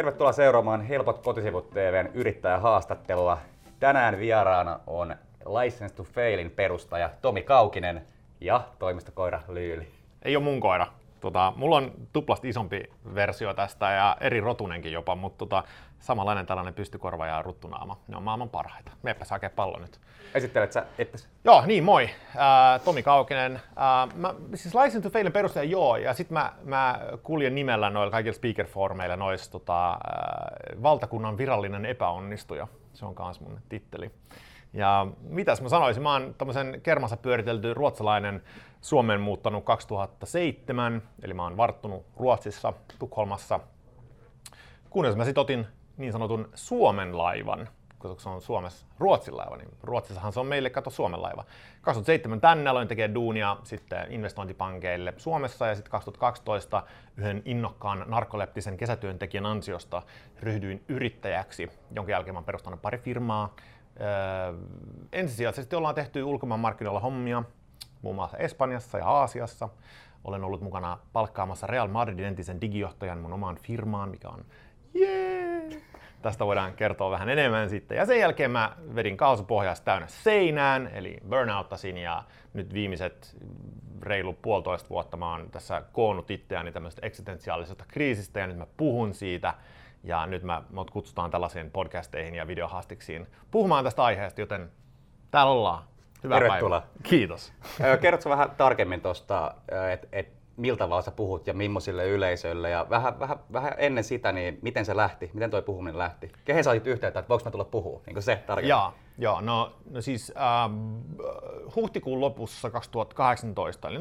Tervetuloa seuraamaan Helpot Kotisivut TV:n yrittäjähaastattelua. Tänään vieraana on License to Failin perustaja Tomi Kaukinen ja toimistokoira Lyyli. Ei ole mun koira. Mulla on tuplasti isompi versio tästä ja eri rotunenkin jopa, mutta samanlainen tällainen pystykorva ja ruttunaama. Ne on maailman parhaita. Meepä saa hakea pallo nyt. Esittelet sä ettäs? Joo, niin moi. Tomi Kaukinen. Mä, siis License to Failin perustaja joo, ja sit mä kuljen nimellä noilla kaikilla speaker-foorumeilla noissa valtakunnan virallinen epäonnistuja. Se on kans mun titteli. Ja mitäs mä sanoisin, mä oon tämmösen kermassa pyöritelty ruotsalainen, Suomeen muuttanut 2007, eli mä oon varttunut Ruotsissa, Tukholmassa, kunnes mä sit otin niin sanotun Suomenlaivan, koska se on Suomessa Ruotsinlaiva, niin Ruotsissahan se on meille, kato, Suomenlaiva. 2007 tänne aloin tekee duunia sitten investointipankeille Suomessa ja sitten 2012 yhden innokkaan narkoleptisen kesätyöntekijän ansiosta ryhdyin yrittäjäksi, jonka jälkeen mä oon perustanut pari firmaa. Ensisijaisesti ollaan tehty ulkomaanmarkkinoilla hommia, muun muassa Espanjassa ja Aasiassa. Olen ollut mukana palkkaamassa Real Madridin entisen digijohtajan mun omaan firmaan, mikä on jee! Tästä voidaan kertoa vähän enemmän sitten. Ja sen jälkeen mä vedin kaasupohjaista täynnä seinään, eli burnouttasin, ja nyt viimeiset reilu puolitoista vuotta mä oon tässä koonnut itseäni tämmöisestä eksistentiaalisesta kriisistä, ja nyt mä puhun siitä. Ja nyt mut kutsutaan tällaisiin podcasteihin ja videohaastiksiin puhumaan tästä aiheesta, joten täällä ollaan. Hyvää päivää. Kiitos. Kerrotko vähän tarkemmin tuosta, että miltä tavalla sä puhut ja millaisille yleisölle, ja vähän ennen sitä, niin miten se lähti, miten toi puhuminen lähti? Kehen sä otit yhteyttä, että voiko mä tulla puhua, niin kuin se tarkemmin? Joo, no siis huhtikuun lopussa 2018, eli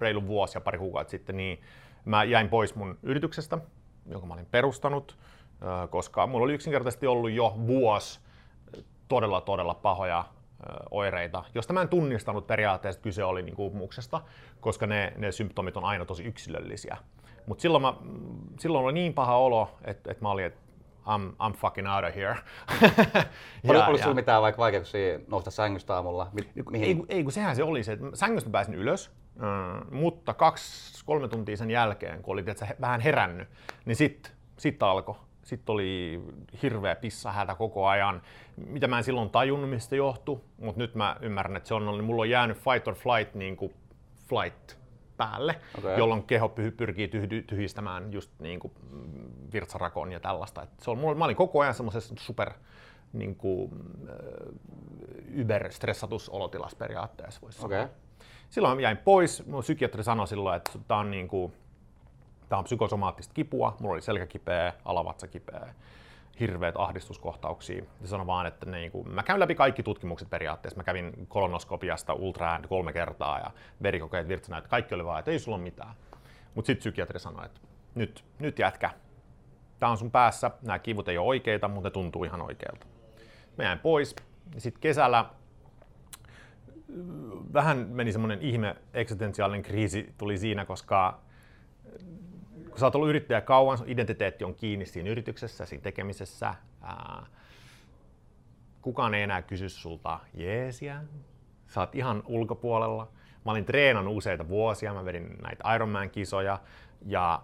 reilu vuosi ja pari kuukautta sitten, niin mä jäin pois mun yrityksestä, jonka mä olin perustanut, koska mulla oli yksinkertaisesti ollut jo vuosi todella pahoja oireita, josta mä en tunnistanut periaatteessa, kyse oli niin uupumuksesta, koska ne symptomit on aina tosi yksilöllisiä. Mutta silloin oli niin paha olo, että mä olin, että I'm fucking out of here. Oliko sulla mitään vaikeuksia nousta sängystä aamulla? Ei, kun sehän se oli se, että sängystä pääsin ylös. Mutta 2-3 tuntia sen jälkeen, kun olit vähän herännyt, niin sit alkoi. Sitten oli hirveä pissahätä koko ajan, mitä mä en silloin tajunnut, mistä johtui, mutta nyt mä ymmärrän, että se on, niin mulla on jäänyt fight or flight, niin kuin flight päälle, okay, jolloin keho pyrkii tyhjistämään just niin kuin virtsarakon ja tällaista. Et se on, mä olin koko ajan semmoisessa super niin kuin, yberstressatus olotilas periaatteessa, voisi sanoa. Okay. Silloin jäin pois. Mun psykiatri sanoi silloin, että tämä on, niinku, on psykosomaattista kipua. Mulla oli selkäkipeä, alavatsa kipeä, hirveät ahdistuskohtauksia. Se sanoi vaan, että niinku, mä käyn läpi kaikki tutkimukset periaatteessa. Mä kävin kolonoskopiasta ultraääni 3 kertaa ja verikokeet, virtsanäyt. Kaikki oli vaan, että ei sulla ole mitään. Mutta sitten psykiatri sanoi, että nyt jätkä. Tää on sun päässä. Nämä kivut ei ole oikeita, mutta ne tuntuu ihan oikealta. Mä jäin pois. Sitten kesällä vähän meni semmoinen ihme eksistentiaalinen kriisi tuli siinä, koska kun sä oot ollut yrittäjä kauan, sun identiteetti on kiinni siinä yrityksessä, siinä tekemisessä. Kukaan ei enää kysy sulta jeesiä, sä oot ihan ulkopuolella. Mä olin treenannut useita vuosia, mä vedin näitä Ironman-kisoja ja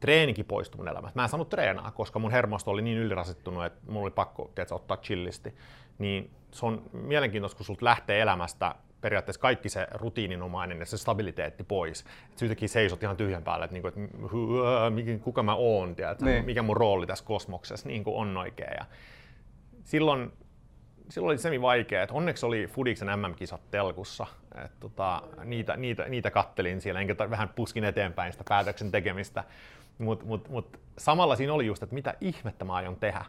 treenikin poistui mun elämästä. Mä en saanut treenaa, koska mun hermosto oli niin ylirasittunut, että mun oli pakko ottaa chillisti. Niin se on mielenkiintoista, kun sulta lähtee elämästä periaatteessa kaikki se rutiininomainen ja se stabiliteetti pois. Et syytäkin seisot ihan tyhjän päällä, että kuka mä oon, niin, mikä mun rooli tässä kosmoksessa niin on oikea. Ja silloin oli semi vaikea, että onneksi oli Foodixen MM-kisat telkussa. Et niitä kattelin siellä, enkä vähän puskin eteenpäin sitä päätöksen tekemistä. Mut samalla siinä oli just, että mitä ihmettä mä aion tehdä.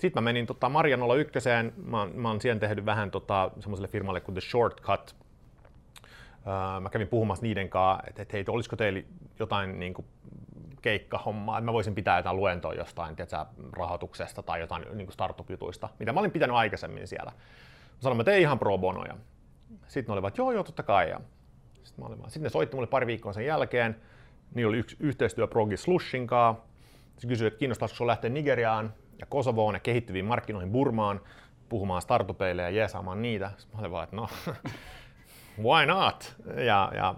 Sitten mä menin Marjanolla ykköseen, mä oon siihen tehnyt vähän semmoiselle firmalle kuin The Shortcut. Mä kävin puhumassa niiden kanssa, että hei, olisiko teillä jotain niin kuin keikkahommaa, että mä voisin pitää jotain luentoa jostain rahoituksesta tai jotain niin kuin startup-jutuista, mitä mä olin pitänyt aikaisemmin siellä. Mä sanoin, mä tein ihan pro bonoja. Sitten ne olivat, joo, totta kai. Ja sitten ne soitti mulle pari viikkoa sen jälkeen, niillä oli yksi yhteistyö Progi Slushin kanssa. Se kysyi, että kiinnostaisiko sun lähteä Nigeriaan ja Kosovoon ja kehittyviin markkinoihin Burmaan, puhumaan startupeille ja jeesaamaan niitä. Sitten mä olin vaan, että no, why not? Ja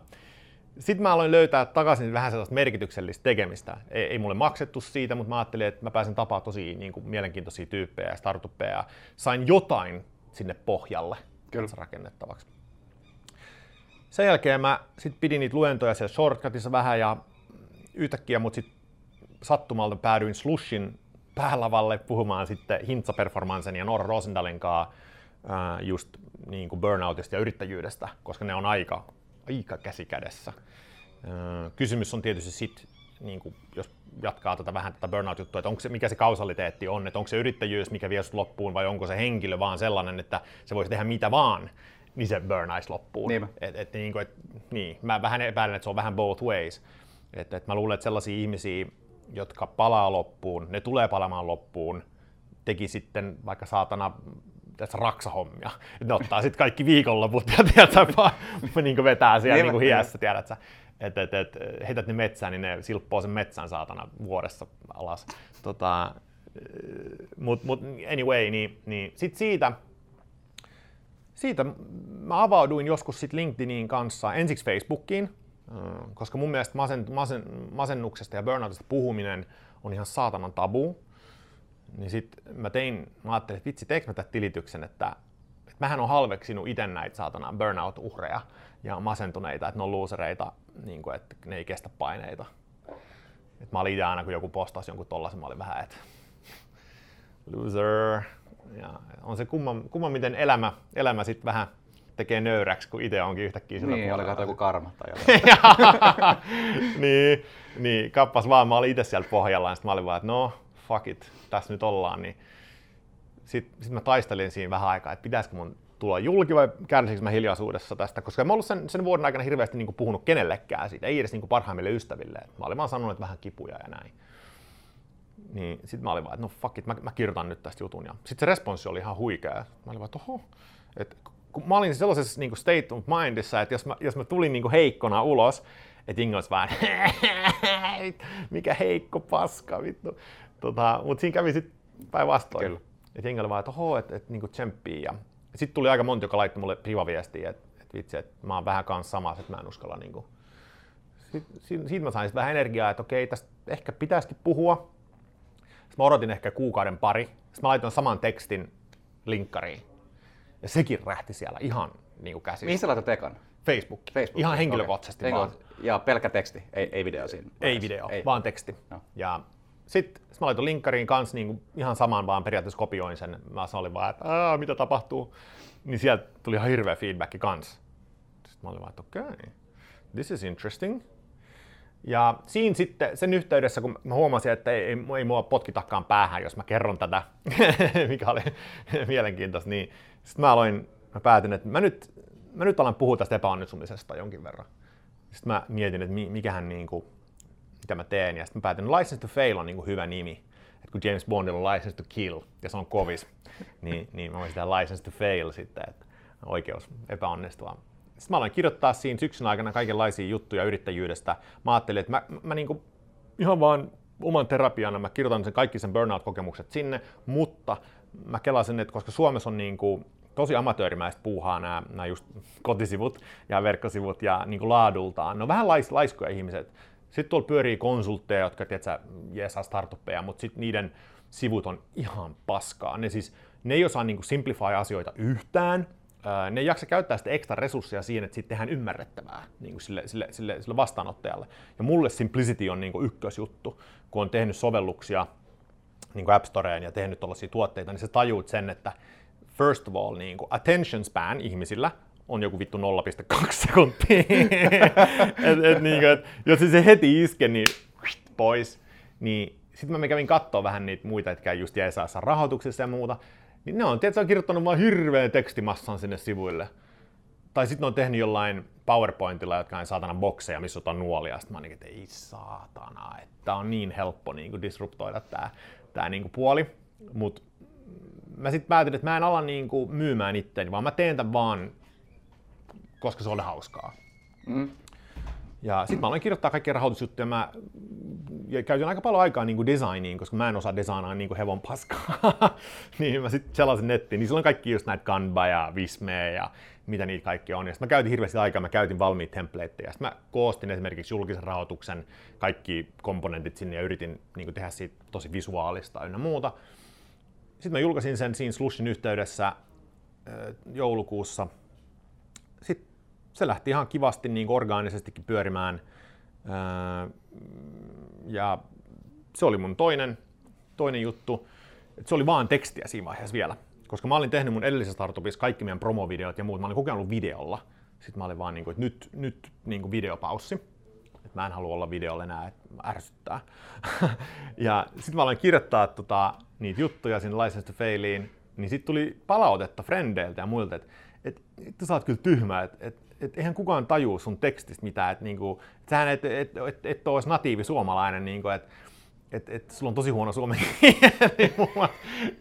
Sitten mä aloin löytää takaisin vähän sellaista merkityksellistä tekemistä. Ei mulle maksettu siitä, mutta mä ajattelin, että mä pääsen tapaamaan tosi niin kuin mielenkiintoisia tyyppejä ja startuppeja ja sain jotain sinne pohjalle rakennettavaksi. Sen jälkeen mä sit pidin niitä luentoja siellä Shortcutissa vähän ja yhtäkkiä mut sit sattumalta päädyin Slushin päälavalle puhumaan sitten Hintsa Performancen ja Norra Rosendalin kanssa just niin kuin burnoutista ja yrittäjyydestä, koska ne on aika käsi kädessä. Kysymys on tietysti sit, niin kuin jos jatkaa tätä vähän tätä burnout-juttua, että onko se, mikä se kausaliteetti on, että onko se yrittäjyys, mikä vie sut loppuun, vai onko se henkilö vaan sellainen, että se voisi tehdä mitä vaan, niin se burnout loppuun. Niin, mä vähän epäilen, että se on vähän both ways. Et mä luulen, että sellaisia ihmisiä, jotka palaa loppuun, ne tulee palaamaan loppuun, teki sitten vaikka saatana tässä raksahommia. Ne ottaa sitten kaikki viikonloput ja niin vetää siellä niin hiessä, tiedätkö? Heität ne metsään, niin ne silppoo sen metsän saatana vuodessa alas. Mut anyway, niin sit siitä mä avauduin joskus sit LinkedInin kanssa ensiksi Facebookiin, koska mun mielestä masennuksesta ja burnoutista puhuminen on ihan saatanan tabu. Niin sit mä ajattelin, että vitsi, teekö mä tätä tilityksen, että mähän on halveksinut ite näitä saatana burnout-uhreja ja masentuneita, että ne on loosereita, niin kuin, että ne ei kestä paineita. Et mä olin ite aina, kun joku postasi jonkun tollasen, mä olin vähän, että loser. Ja on se kumma miten elämä sit vähän tekee nöyräksi, kun ite onkin yhtäkkiä sillä puolella. Niin, oliko joku karma tai jotain. Niin, kappas vaan, mä olin ite sieltä pohjalla ja sit mä olin vaan, että no, fuck it, tässä nyt ollaan, niin sit mä taistelin siinä vähän aikaa, että pitäisikö mun tulla julki vai kärsinkö mä hiljaisuudessa tästä, koska en mä ollut sen vuoden aikana hirveästi niinku puhunut kenellekään siitä, ei edes niinku parhaimmille ystäville. Mä olin vaan sanonut, että vähän kipuja ja näin. Niin sit mä olin vaan, että no fuck it, mä kirjoitan nyt tästä jutun. Ja sit se responssi oli ihan huikea. Mä olin vaan, että oho. Mä olin sellaisessa niinku state of mindissa, että jos mä tulin niinku heikkona ulos, että Ingo olisi vähän mikä heikko paska vittu. Mutta siinä kävi sitten päinvastoin. Jengi oli vaan, että oho, että niinku tsemppii. Ja sitten tuli aika monta, joka laittoi mulle privaviestiä, että et vitsi, että mä oon vähän kanssa samassa, että mä en uskalla. Niinku. Siitä mä sain vähän energiaa, että okei, tästä ehkä pitäisikin puhua. Sitten mä odotin ehkä kuukauden pari. Sitten mä laitoin saman tekstin linkkariin. Ja sekin rähti siellä ihan niinku käsissä. Mihin sä laitat ekan? Facebook. Ihan henkilökohtaisesti okay. Vaan. Ja pelkkä teksti, ei video siinä. Ei video, ei. Vaan teksti. No. Ja Sitten mä laitoin linkkariin kanssa niin ihan saman, vaan periaatteessa kopioin sen. Mä olin vaan, että mitä tapahtuu. Niin sieltä tuli ihan hirveä feedbacki kanssa. Sitten mä olin vaan, että okei, this is interesting. Ja siinä sitten sen yhteydessä, kun mä huomasin, että ei mua potkitakaan päähän, jos mä kerron tätä, mikä oli mielenkiintoista, niin sitten mä päätin, että mä nyt alan puhua tästä epäonnistumisesta jonkin verran. Sitten mä mietin, että mikähän niinku mitä mä teen, ja sitten mä päätin, että License to Fail on niin kuin hyvä nimi. Et kun James Bondilla on License to Kill, ja se on kovis, niin mä voisin tehdä License to Fail sitten, että oikeus epäonnistua. Sitten mä aloin kirjoittaa siinä syksyn aikana kaikenlaisia juttuja yrittäjyydestä. Mä ajattelin, että mä niin kuin ihan vaan oman terapiana mä kirjoitan kaikki sen burnout-kokemukset sinne, mutta mä kelasin, että koska Suomessa on niin kuin tosi amatöörimäistä puuhaa nämä just kotisivut ja verkkosivut ja niin kuin laadultaan, ne on vähän laiskoja ihmiset. Sitten tuolla pyörii konsultteja, jotka jeesaa startuppeja, mutta sitten niiden sivut on ihan paskaa. Ne ei osaa niinku simplify asioita yhtään. Ne ei jaksa käyttää sitä ekstra resurssia siihen, että siitä tehdään ymmärrettävää niinku sille vastaanottajalle. Ja mulle simplicity on niinku ykkösjuttu. Kun on tehnyt sovelluksia niinku App Storeen ja tehnyt tuollaisia tuotteita, niin sä tajuut sen, että first of all, niinku attention span ihmisillä on joku vittu 0,2 sekuntia. Jos se heti iske, niin pois. Niin, sitten mä kävin katsoa vähän niitä muita, jotka just jäi saassa rahoituksessa ja muuta. Niin ne on tietysti kirjoittanut vaan hirveän tekstimassan sinne sivuille. Tai sitten ne on tehnyt jollain PowerPointilla, jotka on saatana bokseja, missä otan nuolia. Sitten mä oon että ei saatana, että on niin helppo niin disruptoida tää niin puoli. Mut mä sitten päätin, että mä en ala niin myymään itteeni, vaan mä teen tämän vaan koska se oli hauskaa. Ja sit mä aloin kirjoittaa kaikkia rahoitusjuttuja. Mä ja käytin aika paljon aikaa niinku designiin, koska mä en osaa designaa niinku hevon paskaa. Niin mä sitten selasin nettiin, niin silloin kaikki just näitä Kanba ja Visme ja mitä niitä kaikki on. Ja sit mä käytin hirveästi aikaa, mä käytin valmiita templateja. Sitten mä koostin esimerkiksi julkisen rahoituksen kaikki komponentit sinne ja yritin niinku tehdä siitä tosi visuaalista ynnä muuta. Sitten mä julkaisin sen siinä Slushin yhteydessä joulukuussa. Sitten se lähti ihan kivasti niin orgaanisestikin pyörimään. Ja se oli mun toinen juttu, että se oli vaan tekstiä siinä vaiheessa vielä. Koska mä olin tehnyt mun edellisessä startupissa kaikki meidän promovideot ja muut, mä olin kokeillut videolla. Sitten mä olin vaan niin kuin, että nyt niin kuin videopaussi. Et mä en halua olla videolla enää, että mä ärsyttää. Ja sit mä aloin kirjoittaa niitä juttuja sinne License to Failiin, niin sit tuli palautetta frendeiltä ja muilta, että sä oot kyllä tyhmä, että eihän kukaan tajuu sun tekstistä mitään, että niinku, sähän et ois natiivi suomalainen, niinku, että sulla on tosi huono suomen kieli,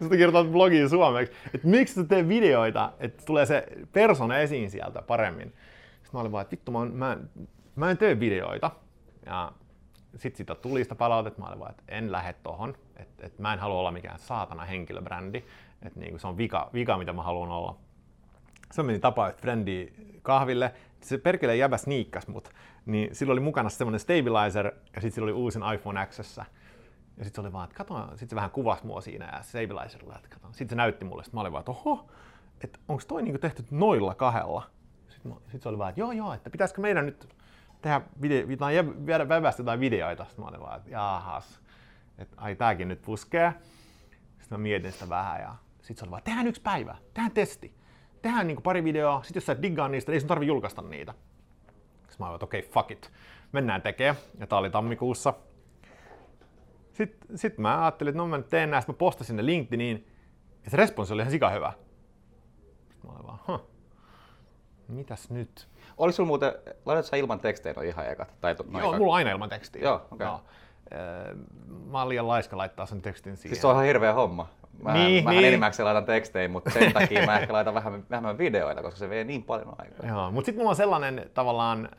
sä kirjoitat blogia suomeksi, että miksi sä tee videoita, että tulee se persona esiin sieltä paremmin. Sitten mä olin vaan, että vittu mä en tee videoita. Ja sit siitä tuli sitä palautetta, mä olin vaan, että en lähde tohon, että mä en halua olla mikään saatana henkilöbrändi, että niinku, se on vika mitä mä haluan olla. Se meni tapaa friendiä kahville, se perkele jäbä sniikkas mut, niin sillä oli mukana semmonen stabilizer ja sit sillä oli uusin iPhone X:ssä. Ja sit se oli vaan, että kato, sit se vähän kuvasi mua siinä ja stabilizerilla, että kato. Sit se näytti mulle, sit mä olin vaan, että oho, että onks toi niinku tehty noilla kahdella? Sit se oli vaan, että joo, että pitäisikö meidän nyt tehdä vävästä jotain videoita? Sit mä olin vaan, että jaahas, että ai tääkin nyt puskee. Sit mä mietin sitä vähän ja sit se oli vaan, tehdään yksi päivä, tehdään testi. Tehdään niinku pari videoa, sit jos sä et diggaa niistä, ei sun tarvi julkaista niitä. Sitten mä olin, että okei, fuck it, mennään tekee. Ja tää oli tammikuussa. Sit mä ajattelin, että no mä nyt teen nää, sit mä postasin ne LinkedIniin. Ja se responssi oli ihan sikahyvä. Sit mä olin vaan, mitäs nyt? Oliko sulla muuten, laitatko sä ilman tekstejä noin ihan ekat? Joo, mulla on aina ilman tekstiä. Joo, okei. No. Mä oon liian laiska laittaa sen tekstin siihen. Siis se on ihan hirveä homma. Mähän enimmäkseen laitan tekstejä, mutta sen takia mä ehkä laitan vähemmän videoita, koska se vie niin paljon aikaa. Joo, mutta sitten mulla on sellainen tavallaan,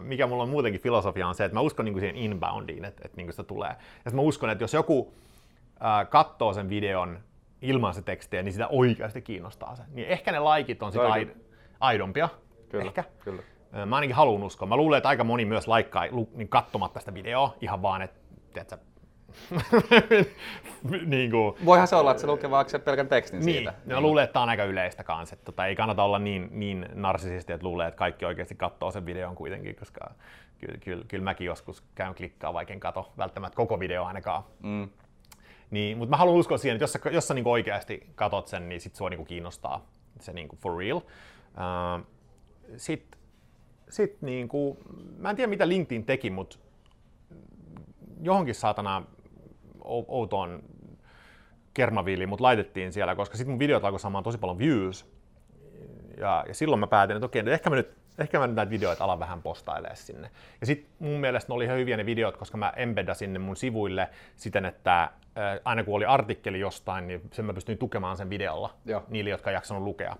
mikä mulla on muutenkin filosofia, on se, että mä uskon niinku siihen inboundiin, että niinku sitä tulee. Ja mä uskon, että jos joku katsoo sen videon ilman se tekstiä, niin sitä oikeasti kiinnostaa se. Niin ehkä ne laikit on sitten aidompia. Kyllä, ehkä. Kyllä. Mä ainakin haluan uskoa. Mä luulen, että aika moni myös laikkaa niin katsomatta sitä videoa ihan vaan, että niin kuin, voihan se olla, että se lukee vaan pelkän tekstin niin, siitä. Niin, luulen, että tämä on aika yleistä kanssa. Ei kannata olla niin narsisisti, että luulee, että kaikki oikeasti katsoo sen videon kuitenkin, koska kyllä mäkin joskus käyn klikkaa, vaikka en kato välttämättä koko video ainakaan. Niin, mutta mä haluan uskoa siihen, että jos sä niin oikeasti katot sen, niin sit sua niin kiinnostaa se niin for real. Sit niin kuin, mä en tiedä mitä LinkedIn teki, mutta johonkin saatana outoon kermaviiliin mut laitettiin siellä, koska sit mun videot alkoi saamaan tosi paljon views. Ja silloin mä päätin, että okei, ehkä mä nyt näitä videoita alan vähän postailemaan sinne. Ja sit mun mielestä ne oli ihan hyviä ne videot, koska mä embeddasin ne mun sivuille siten, että aina kun oli artikkeli jostain, niin sen mä pystyin tukemaan sen videolla. Joo. Niille, jotka ei jaksanut lukea.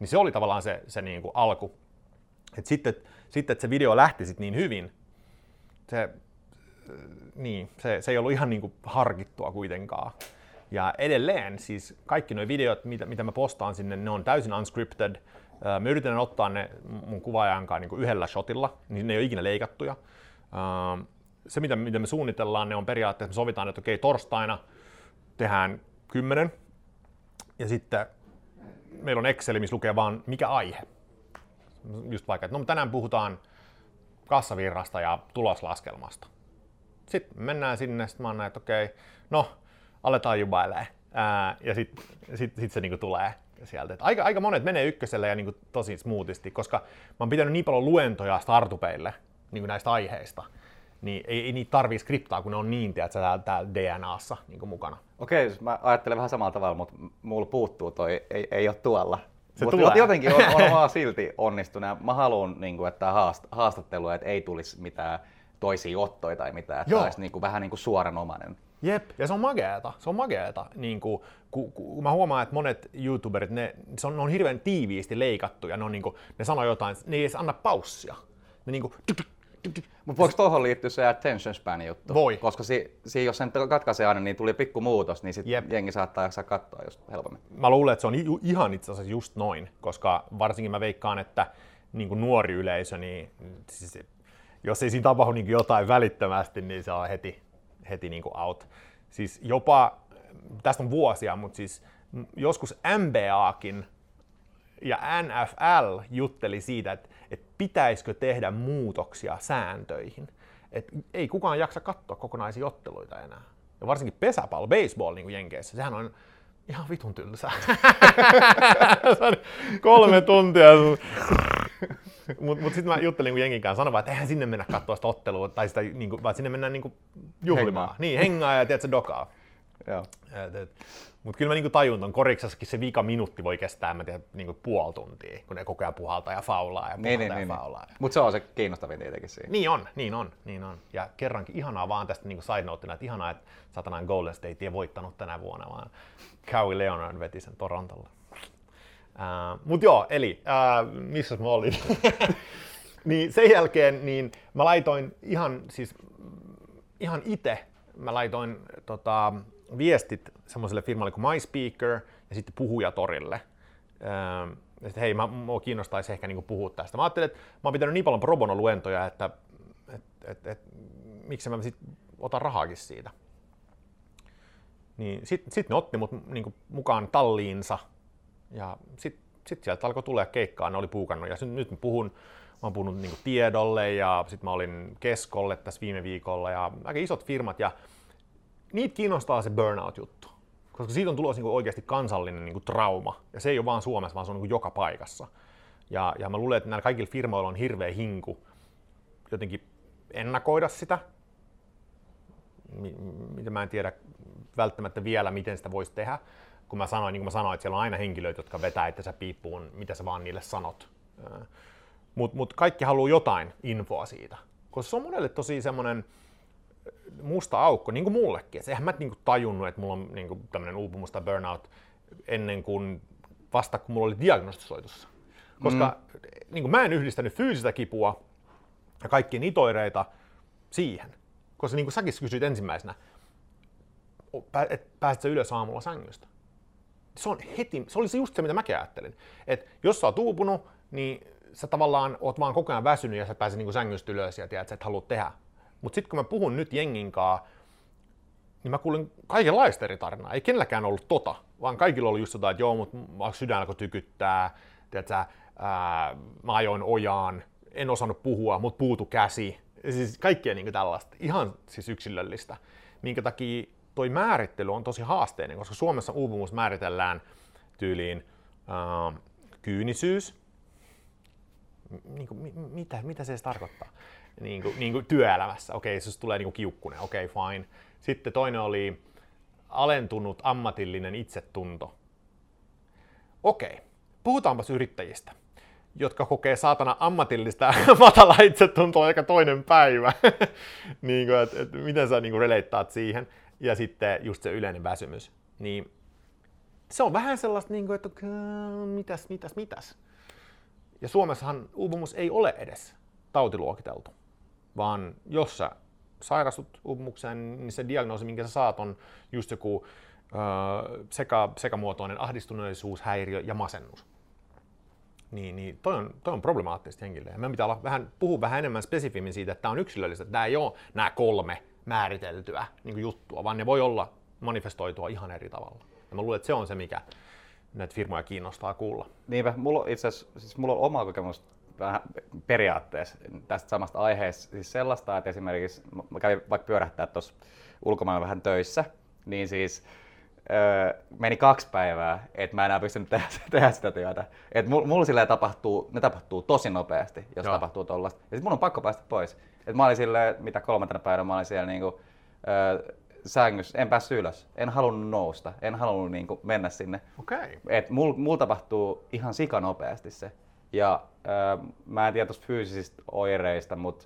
Niin se oli tavallaan se niin kuin alku. Et sitten, että se video lähti sit niin hyvin, se ei ollut ihan niinku harkittua kuitenkaan. Ja edelleen siis kaikki nuo videot, mitä mä postaan sinne, ne on täysin unscripted. Mä yritän ottaa ne mun kuvaajankaan niinku yhdellä shotilla, niin ne ei ole ikinä leikattuja. Se mitä me suunnitellaan, ne on periaatteessa, me sovitaan, että okei, torstaina tehdään 10. Ja sitten meillä on Excel, missä lukee vaan mikä aihe. Just vaikka, että no tänään puhutaan kassavirrasta ja tuloslaskelmasta. Sitten mennään sinne, sit mä annan, että okei, no aletaan jubailee. Ja sit se niinku tulee sieltä. Et aika monet menee ykköselle ja niinku tosi smoothisti, koska mä oon pitänyt niin paljon luentoja startupeille niinku näistä aiheista, niin ei niitä tarvii skriptaa, kun ne on niin täällä DNAssa niinku mukana. Okei, mä ajattelen vähän samalla tavalla, mutta mulla puuttuu toi, ei oo tuolla. Mutta jotenkin on vaan silti onnistunut. Mä haluun, niinku, että haastattelua, että ei tulisi mitään toisia ottoja tai mitään, että olisi niinku, vähän niinku suoranomainen. Jep, ja se on mageeta. Se on mageeta. Niinku, kun mä huomaan, että monet youtuberit, ne on hirveän tiiviisti leikattu ja ne sanoo jotain, ne ei edes anna paussia. Ne niinku, Mutta voiko tuohon liittyä se attention span juttu? Voi. Koska jos sen katkaisee aina, niin tuli pikku muutos, niin sit jengi saattaa jaksaa katsoa just helpommin. Mä luulen, että se on ihan itse asiassa just noin, koska varsinkin mä veikkaan, että niin kuin nuori yleisö, niin siis, jos ei siinä tapahdu niin kuin jotain välittömästi, niin se on heti niin kuin out. Siis jopa, tästä on vuosia, mutta siis joskus NBAkin ja NFL jutteli siitä, että pitäisikö tehdä muutoksia sääntöihin. Et ei kukaan jaksa katsoa kokonaisia otteluita enää. Ja varsinkin pesäpallo, baseball niin kuin Jenkeissä, sehän on ihan vitun tylsää. 3 tuntia. Mut sitten mä juttelin kun jengin kanssa, sanoin, että eihän sinne mennä katsoa sitä ottelua, tai sitä, niin kuin, vaan sinne mennään niin kuin juhlimaan. Niin, hengaa ja tiedätkö, dokaa. Mutta kyllä mä niinku tajun ton koriksessakin se vika minuutti voi kestää mä tiedän, niinku puoli tuntia, kun ne koko ajan puhaltaa ja faulaa ja faulaa. Mutta se on se kiinnostavin tietenkin siinä. Niin on. Ja kerrankin ihanaa vaan tästä niinku side noteina, että ihanaa, että satanaan Golden State ei voittanut tänä vuonna, vaan Kawhi Leonard veti sen Torontolla. Mut joo, eli missäs mä olin? Niin sen jälkeen niin mä laitoin ihan itse, mä laitoin viestit semmoiselle firmalle kuin MySpeaker ja sitten Puhujatorille. Ja sitten hei, mua kiinnostaisi ehkä niinku puhua tästä. Mä ajattelin, että mä oon pitänyt niin paljon pro bono-luentoja, että miksi mä sit otan rahaakin siitä. Niin sit ne otti mut niinku mukaan talliinsa ja sit sieltä alkoi tulla keikkaa, ne oli puukannut ja nyt mä oon puhunut niinku Tiedolle ja sit mä olin Keskolle tässä viime viikolla ja aika isot firmat ja niitä kiinnostaa se burnout-juttu, koska siitä on tulossa oikeasti kansallinen trauma, ja se ei ole vaan Suomessa, vaan se on joka paikassa. Ja mä luulen, että näillä kaikilla firmoilla on hirveä hinku jotenkin ennakoida sitä, mitä mä en tiedä välttämättä vielä, miten sitä voisi tehdä. Kun mä sanoin, niin kuin mä sanoin, että siellä on aina henkilöitä, jotka vetää itsensä piippuun, mitä sä vaan niille sanot. Mut kaikki haluaa jotain infoa siitä, koska se on monelle tosi semmoinen musta aukko, niin kuin mullekin. Eihän mä niinku tajunnut, että mulla on niinku tämmöinen uupumus tai burnout ennen kuin vasta kun mulla oli diagnostisoitussa. Koska niinku mä en yhdistänyt fyysistä kipua ja kaikkia niitä oireita siihen. Koska niinku säkin kysyit ensimmäisenä, että pääset sä ylös aamulla sängystä. Se oli se just se, mitä mäkin ajattelin. Että jos sä oot uupunut, niin sä tavallaan oot vaan koko ajan väsynyt ja sä pääset niinku sängystä ylös ja tiedät, että sä et halua tehdä. Mutta sitten kun mä puhun nyt jengin kaa, niin mä kuulen kaikenlaista eri tarinaa. Ei kenelläkään ollut vaan kaikilla oli just jotain, että joo, mutta sydän alkoi tykyttää, tiedätkö, mä ajoin ojaan, en osannut puhua, mutta puutu käsi. Siis kaikkea niinku tällaista, ihan siis yksilöllistä, minkä takia toi määrittely on tosi haasteinen, koska Suomessa uupumus määritellään tyyliin kyynisyys. Niin kuin, mitä se edes tarkoittaa? Niin kuin työelämässä. Okei, jos tulee niin kuin kiukkunen. Okei, fine. Sitten toinen oli alentunut ammatillinen itsetunto. Okei, puhutaanpas yrittäjistä, jotka kokee saatana ammatillista matalaa itsetuntoa joka toinen päivä. Niin kuin, et miten sä niin kuin relateaat siihen? Ja sitten just se yleinen väsymys. Niin, se on vähän sellaista, niin kuin, että mitäs. Ja Suomessahan uupumus ei ole edes tautiluokiteltu, vaan jos sä sairastut uupumukseen, niin se diagnoosi, minkä sä saat, on just joku sekamuotoinen ahdistuneisuus, häiriö ja masennus. Niin toi on problemaattista henkilöä. Meidän pitää olla puhua vähän enemmän spesifimmin siitä, että tää on yksilöllistä. Tää ei ole nämä 3 määriteltyä niin kuin juttua, vaan ne voi olla manifestoitua ihan eri tavalla. Ja mä luulen, että se on se, mikä näitä firmoja kiinnostaa kuulla. Niinpä, mulla on oma kokemus vähän periaatteessa tästä samasta aiheesta. Siis sellaista, että esimerkiksi mä kävin vaikka pyörähtää tuossa ulkomailla vähän töissä, niin siis meni 2 päivää, että mä enää pystynyt tehdä sitä työtä. Et mulla silleen ne tapahtuu tosi nopeasti, jos tapahtuu tollaista. Ja sit mun on pakko päästä pois. Et mä olin silleen, mitä 3. päivänä mä olin siellä niinku sängyssä, en päässyt ylös, en halunnut nousta, en halunnut niinku mennä sinne. Okay. Et mulla tapahtuu ihan sikanopeasti se. Ja mä en tiedä tuosta fyysisistä oireista, mutta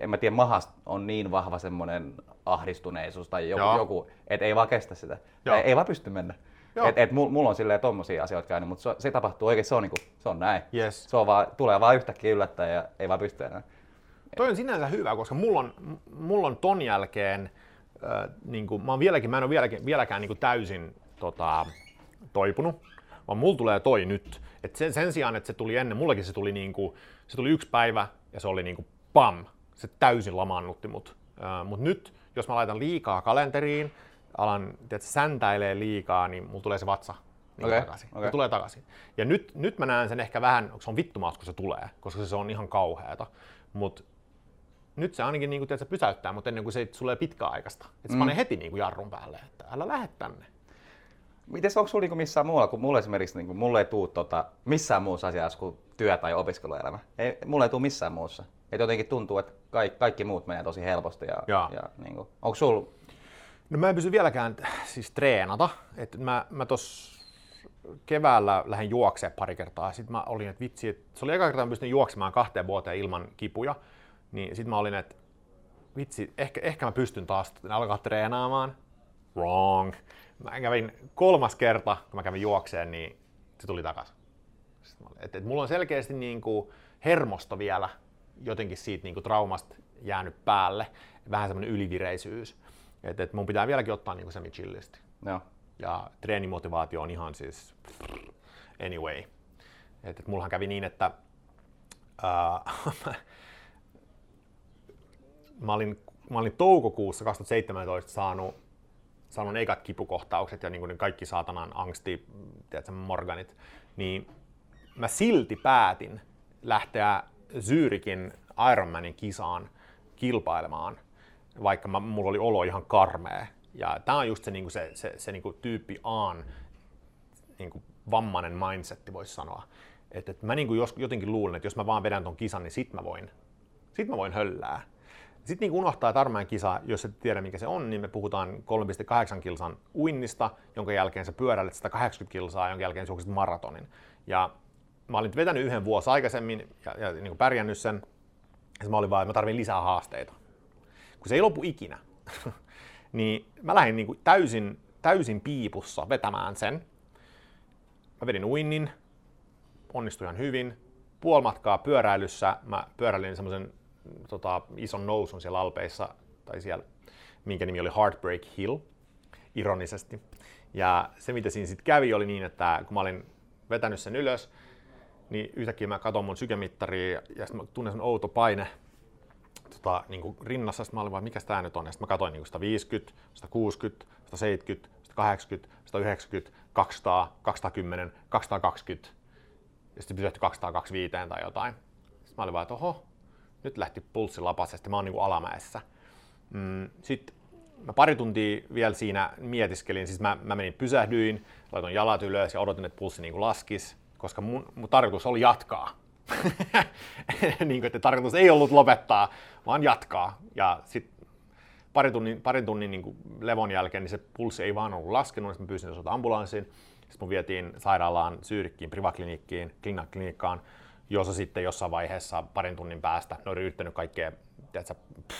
en mä tiedä, mahasta on niin vahva semmoinen ahdistuneisuus tai joku että ei vaan kestä sitä. Ei vaan pysty mennä. Et mulla on silleen tommosia asioita käynyt, mutta se tapahtuu oikein, se on näin. Yes. Se on vaan, tulee vaan yhtäkkiä yllättäen ja ei vaan pysty enää. Toi on sinänsä hyvä, koska mulla on ton jälkeen, mä en ole vieläkään täysin toipunut, vaan mulla tulee toi nyt. Et sen sijaan, että se tuli ennen, mullakin se tuli yksi päivä ja se oli pam, se täysin lamaannutti mut. Mut nyt, jos mä laitan liikaa kalenteriin, alan säntäilee liikaa, niin mulla tulee se vatsa. Se tulee takaisin. Ja nyt mä näen sen ehkä vähän, onko se on vittumaus, kun se tulee, koska se on ihan kauheata. Mut nyt se ainakin pysäyttää, mutta ennen kuin se tulee pitkäaikaista. Et se panee heti jarrun päälle, että älä lähde tänne. Mites onko sulla missään muualla, kun mulla esimerkiksi mulla ei tule missään muussa asiassa kuin työ- tai opiskeluelämä. Ei, mulla ei tule missään muussa. Et jotenkin tuntuu, että kaikki muut menee tosi helposti. Onko sulla? No mä en pysty vieläkään treenata. Et mä tossa keväällä lähdin juoksemaan pari kertaa. Sitten mä olin, että vitsi, että se oli eka kertaa, mä pystyn juoksemaan 2 vuoteen ilman kipuja. Niin sit mä olin, että vitsi, ehkä mä pystyn taas alkaa treenaamaan. Wrong. Mä kävin 3. kerta, kun mä kävin juokseen, niin se tuli takaisin. Et mulla on selkeästi hermosto vielä jotenkin siitä traumasta jäänyt päälle. Vähän semmoinen ylivireisyys. Et mun pitää vieläkin ottaa semi-chillisti. Joo. Ja treenimotivaatio on ihan siis anyway. Et mullahan kävi niin, että mä olin toukokuussa 2017 saanut ekat kipukohtaukset ja ne kaikki saatanan angsti, morganit, niin mä silti päätin lähteä Zürichin Ironmanin kisaan kilpailemaan, vaikka mulla oli olo ihan karmea. Ja tää on just se tyyppi Aan vammainen mindsetti, voisi sanoa. Et mä jotenkin luulen, että jos mä vaan vedän ton kisan, niin sit mä voin höllää. Sitten unohtaa Tarmeen kisa, jos et tiedä mikä se on, niin me puhutaan 3,8 kilsan uinnista, jonka jälkeen sä pyöräilet 180 kilsaa, jonka jälkeen sä juokset maratonin. Ja mä olin vetänyt 1 vuosi aikaisemmin ja pärjännyt sen, ja mä olin vaan, että mä tarvin lisää haasteita. Kun se ei lopu ikinä. Niin mä lähdin täysin piipussa vetämään sen. Mä vedin uinnin, onnistuin ihan hyvin. Puolimatkaa pyöräilyssä mä pyöräilin semmoisen ison nousun siellä Alpeissa, tai siellä, minkä nimi oli Heartbreak Hill, ironisesti. Ja se mitä siinä sitten kävi oli niin, että kun mä olin vetänyt sen ylös, niin yhtäkkiä mä katon mun sykemittaria ja sitten mä tunnen sen outo paine rinnassa, sitten mä olin vaan, mikäs tää nyt on, ja sitten mä katoin 150, 160, 170, 180, 190, 200, 210, 220, ja sitten pysähtyi 225 tai jotain. Sitten mä olin vaan, että oho, nyt lähti pulssi lapasesti, mä oon alamäessä. Sitten mä pari tuntia vielä siinä mietiskelin, siis mä menin pysähdyin, laitoin jalat ylös ja odotin, että pulssi laskisi, koska mun tarkoitus oli jatkaa. Että tarkoitus ei ollut lopettaa, vaan jatkaa. Ja sitten parin tunnin levon jälkeen niin se pulssi ei vaan ollut laskenut, niin mä pyysin tuolta ambulanssin. Sitten mun vietiin sairaalaan Zürichiin, privaklinikkiin, Klinga-klinikkaan, jossa sitten jossain vaiheessa parin tunnin päästä, ne oli yrittänyt kaikkea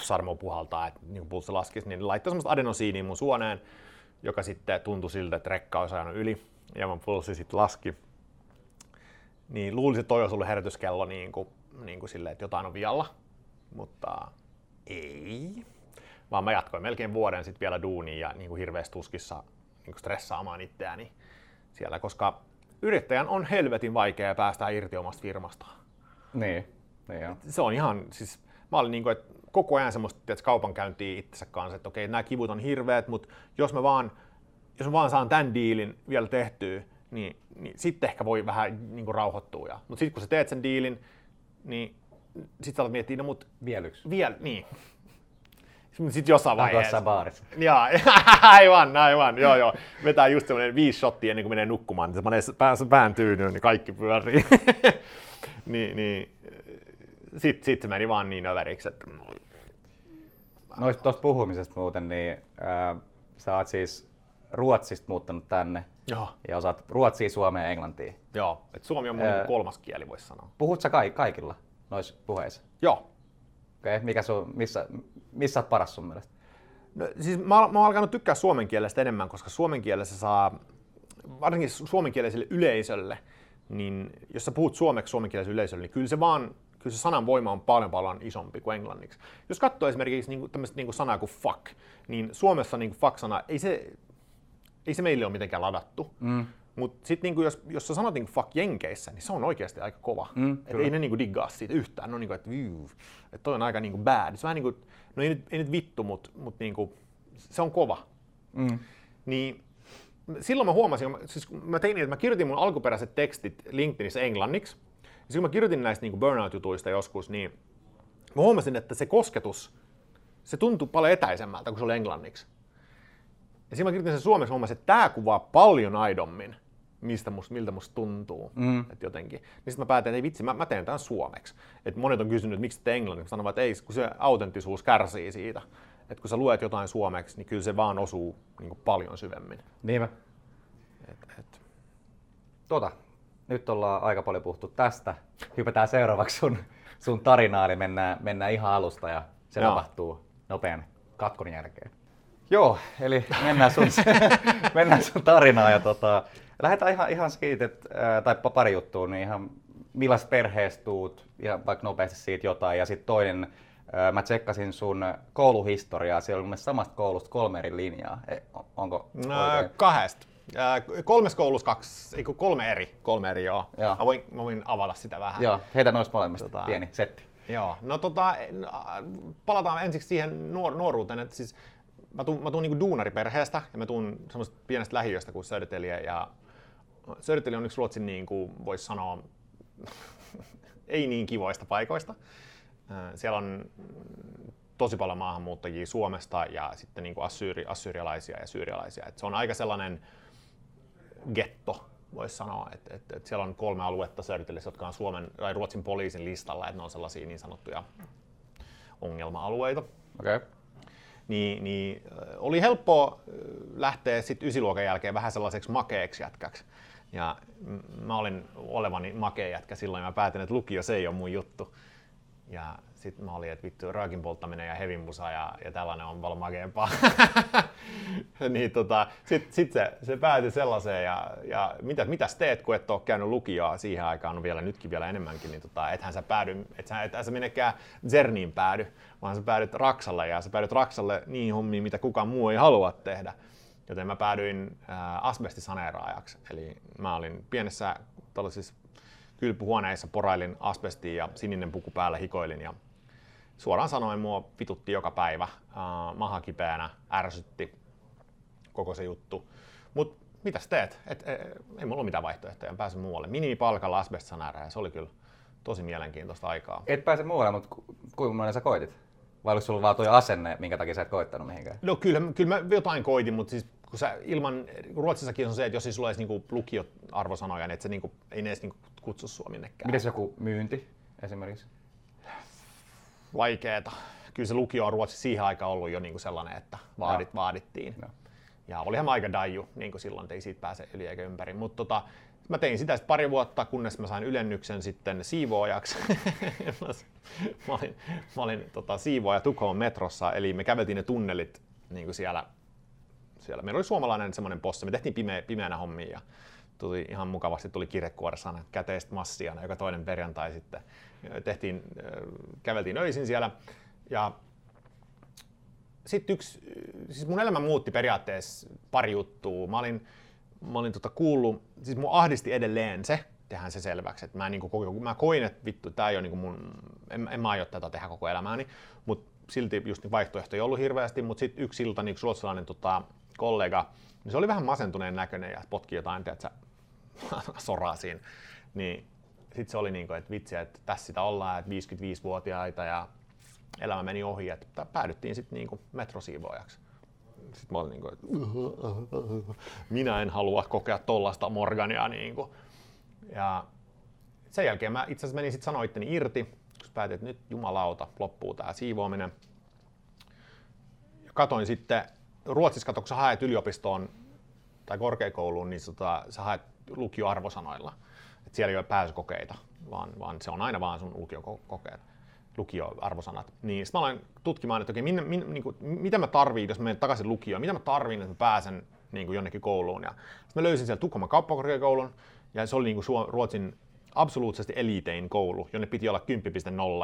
sarmoa puhaltaa, että pulssi laskisi, niin laittoi semmoista adenosiinia mun suoneen, joka sitten tuntui siltä, että rekka olisi ajanut yli, ja mun pulssi sitten laski. Niin luulisin, että toi olisi ollut herätyskello niin kuin silleen, että jotain on vialla, mutta ei. Vaan mä jatkoin melkein vuoden sitten vielä duuniin ja hirveässä tuskissa stressaamaan itseäni siellä, koska yrittäjän on helvetin vaikea päästä irti omasta firmastaan. Niin joo. Se on ihan, siis mä olin että koko ajan semmoista kaupankäyntiä itsensä kanssa, että okei, nämä kivut on hirveät, mutta jos mä vaan saan tämän diilin vielä tehtyä, niin sitten ehkä voi vähän rauhoittua. Mutta sitten kun sä teet sen diilin, niin sitten sä alat miettiä, no mut vielä yksi. Niin. Sitten jossain vaiheessa. Jossain baarissa. Jaa, aivan, joo. Vetää just semmoinen 5 shottia ennen kuin menee nukkumaan, niin se menee pään tyynyyn, niin kaikki pyörii. niin. Sitten se meni vaan niin överiksi, että... Noista tuosta puhumisesta muuten, niin sä oot siis Ruotsista muuttanut tänne. Joo. Ja osaat ruotsia, suomea ja englantia. Joo, et suomi on mun kolmas kieli, voisi sanoa. Puhut sä kaikilla noissa puheissa? Joo. Okei, missä oot paras sun mielestä? No, siis mä oon alkanut tykkää suomen kielestä enemmän, koska suomen kielessä saa, varsinkin suomenkieliselle yleisölle, niin jos sä puhut suomeksi suomenkieliselle yleisölle, niin kyllä se vaan kyllä se sanan voima on paljon isompi kuin englanniksi. Jos katsoo esimerkiksi tämmöistä sanaa kuin fuck, niin Suomessa fuck-sana, ei se meille ole mitenkään ladattu. Mm. Mutta sitten jos sä sanot fuck jenkeissä, niin se on oikeasti aika kova. Ei ne diggaa siitä yhtään. No että toi on aika bad. Se vähän no ei nyt vittu, mut se on kova. Mm. Niin silloin mä huomasin, mä kirjoitin mun alkuperäiset tekstit LinkedInissä englanniksi. Ja kun mä kirjoitin näistä burnout-jutuista joskus, niin mä huomasin, että se kosketus, se tuntui paljon etäisemmältä kuin se oli englanniksi. Ja siinä mä kirjoitin sen suomeksi, huomasin, että tää kuvaa paljon aidommin, miltä musta tuntuu. Mm. Et jotenkin. Niin sit mä päätin, että ei vitsi, mä teen tämän suomeksi. Et monet on kysynyt, että miksi te englanniksi. Mä sanovat, että ei, kun se autenttisuus kärsii siitä. Että kun sä luet jotain suomeksi, niin kyllä se vaan osuu paljon syvemmin. Niinpä. Nyt ollaan aika paljon puhuttu tästä. Hypätään seuraavaksi sun tarinaa, eli mennään ihan alusta ja se tapahtuu nopean katkon jälkeen. Joo, eli mennään sun tarinaan ja lähdetään ihan siitä, tai pari juttua, niin ihan millaista perheestä tuut, ja vaikka nopeasti siitä jotain, ja sitten toinen, mä tsekkasin sun kouluhistoriaa, siellä oli mun mielestä samasta koulusta 3 eri linjaa, onko oikein? 2. 3 koulussa 2, ei kun 3 eri joo. Joo. Mä voin avata sitä vähän. Joo, heitä noista molemmista pieni setti. Joo, palataan ensiksi siihen nuoruuteen, että siis mä tuun duunariperheestä ja mä tuun semmoisesta pienestä lähiöstä kuin Södertälje, ja Södertälje on yksi Ruotsin voisi sanoa ei niin kivoista paikoista. Siellä on tosi paljon maahanmuuttajia Suomesta ja sitten assyrialaisia ja syyrialaisia. Et se on aika sellainen getto, voisi sanoa, että siellä on 3 aluetta Sörtilissä, jotka on Suomen tai Ruotsin poliisin listalla, että ne on sellaisia niin sanottuja ongelma-alueita. Okay. Niin oli helppoa lähteä sitten 9-luokan jälkeen vähän sellaiseksi makeeksi jätkäksi. Ja mä olin olevani makea jätkä silloin, ja mä päätin, että lukio se ei ole mun juttu. Ja sitten mä olin, että vittu, röökin polttaminen ja hevinmusa ja tällainen on paljon makeampaa. Niin sit se päätyi sellaiseen, ja mitäs teet, kun et ole käynyt lukioa siihen aikaan, no vielä nytkin vielä enemmänkin, niin ethän sä päädy, ethän sä menekään Zerniin päädy, vaan sä päädyt Raksalle, ja sä päädyt Raksalle niin hommiin, mitä kukaan muu ei halua tehdä. Joten mä päädyin asbestisaneeraajaksi, eli mä olin pienessä tällaisissa kylpyhuoneissa porailin asbestiin ja sininen puku päällä hikoilin, ja suoraan sanoen mua vitutti joka päivä, maha kipeänä, ärsytti koko se juttu. Mut mitäs teet? Ei mulla ole mitään vaihtoehtoja, en pääse muualle. Minimipalkalla asbestisaneeraaja, ja se oli kyllä tosi mielenkiintoista aikaa. Et pääse muualle, mutta kuinka monen sä koitit? Vai oliko sulla vaan tuo asenne, minkä takia sä et koittanut mihinkään? No kyllä mä jotain koitin, mutta siis kun Ruotsissakin on se, että jos ei sulla edes lukioarvosanoja, niin et se ei edes kutsu sua minnekään. Mites joku myynti esimerkiksi? Vaikeeta. Kyllä se lukio on Ruotsissa siihen aikaan ollut jo sellainen, että vaadittiin. No. Ja olihan mä aika daiju silloin, että ei siitä pääse yli eikä ympäri. Mutta mä tein sitä pari vuotta, kunnes mä sain ylennyksen sitten siivoojaksi. mä olin siivooja Tukholman metrossa, eli me käveltiin ne tunnelit siellä. Meillä oli suomalainen semmoinen posse, me tehtiin pimeänä hommia, ja tuli ihan mukavasti kirjekuoressa käteistä massia, joka toinen perjantai sitten käveltiin öisin siellä. Ja sitten mun elämä muutti periaatteessa pari juttua. Mä olin kuullut, siis mun ahdisti edelleen se, tehdään se selväksi, että mä koin, että vittu, tää ei ole en mä aio tätä tehdä koko elämääni, mut silti just vaihtoehtoja ei ollut hirveästi, mut sit yksi ilta yksi ruotsalainen kollega, niin se oli vähän masentuneen näköinen ja potki jotain, tiedätkö, soraa siinä. Niin sit se oli että vitsi, että tässä sitä ollaan, että 55-vuotiaita ja elämä meni ohi, että päädyttiin sit metrosiivoojaksi. Sitten mä olin että minä en halua kokea tollaista Morgania ja sen jälkeen mä itse asiassa menin sit sanoa itteni irti, kun päätin, että nyt jumalauta, loppuu tää siivoaminen. Ja katoin sitten Ruotsissa, kun sä haet yliopistoon tai korkeakouluun, niin sä haet lukioarvosanoilla. Et siellä ei ole pääsykokeita, vaan se on aina vaan sun lukiokokeet, lukioarvosanat. Niin sit mä aloin tutkimaan, että mitä mä tarviin, jos mä menen takaisin lukioon, mitä mä tarviin, että mä pääsen jonnekin kouluun. Ja sit mä löysin siellä Tukholman kauppakorkeakoulun, ja se oli Ruotsin absoluuttisesti eliitein koulu, jonne piti olla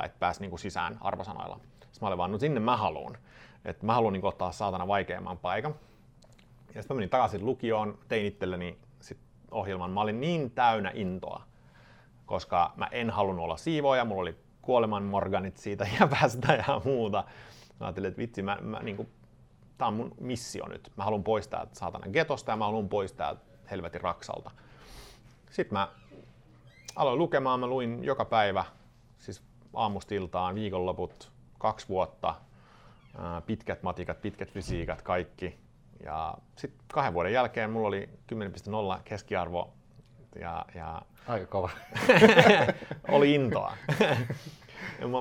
10.0, että pääsi niinku sisään arvosanoilla. Sitten mä olin vaan, no sinne mä haluun. Että mä haluun niinku ottaa saatana vaikeamman paikan. Ja sitten mä menin takaisin lukioon, tein itselleni sit ohjelman. Mä olin niin täynnä intoa, koska mä en halunnut olla siivooja, mulla oli kuoleman morganit siitä jävästä ja muuta. Mä ajattelin, että vitsi, mä niinku, tää on mun missio nyt. Mä haluun pois täältä saatana getosta ja mä haluun pois täältä helvetin raksalta. Sitten mä aloin lukemaan, mä luin joka päivä, siis aamusta iltaan, viikonloput, 2 vuotta, pitkät matikat, pitkät fysiikat, kaikki. Ja sitten 2 vuoden jälkeen mulla oli 10.0 keskiarvo ja aika kova. Oli intoa.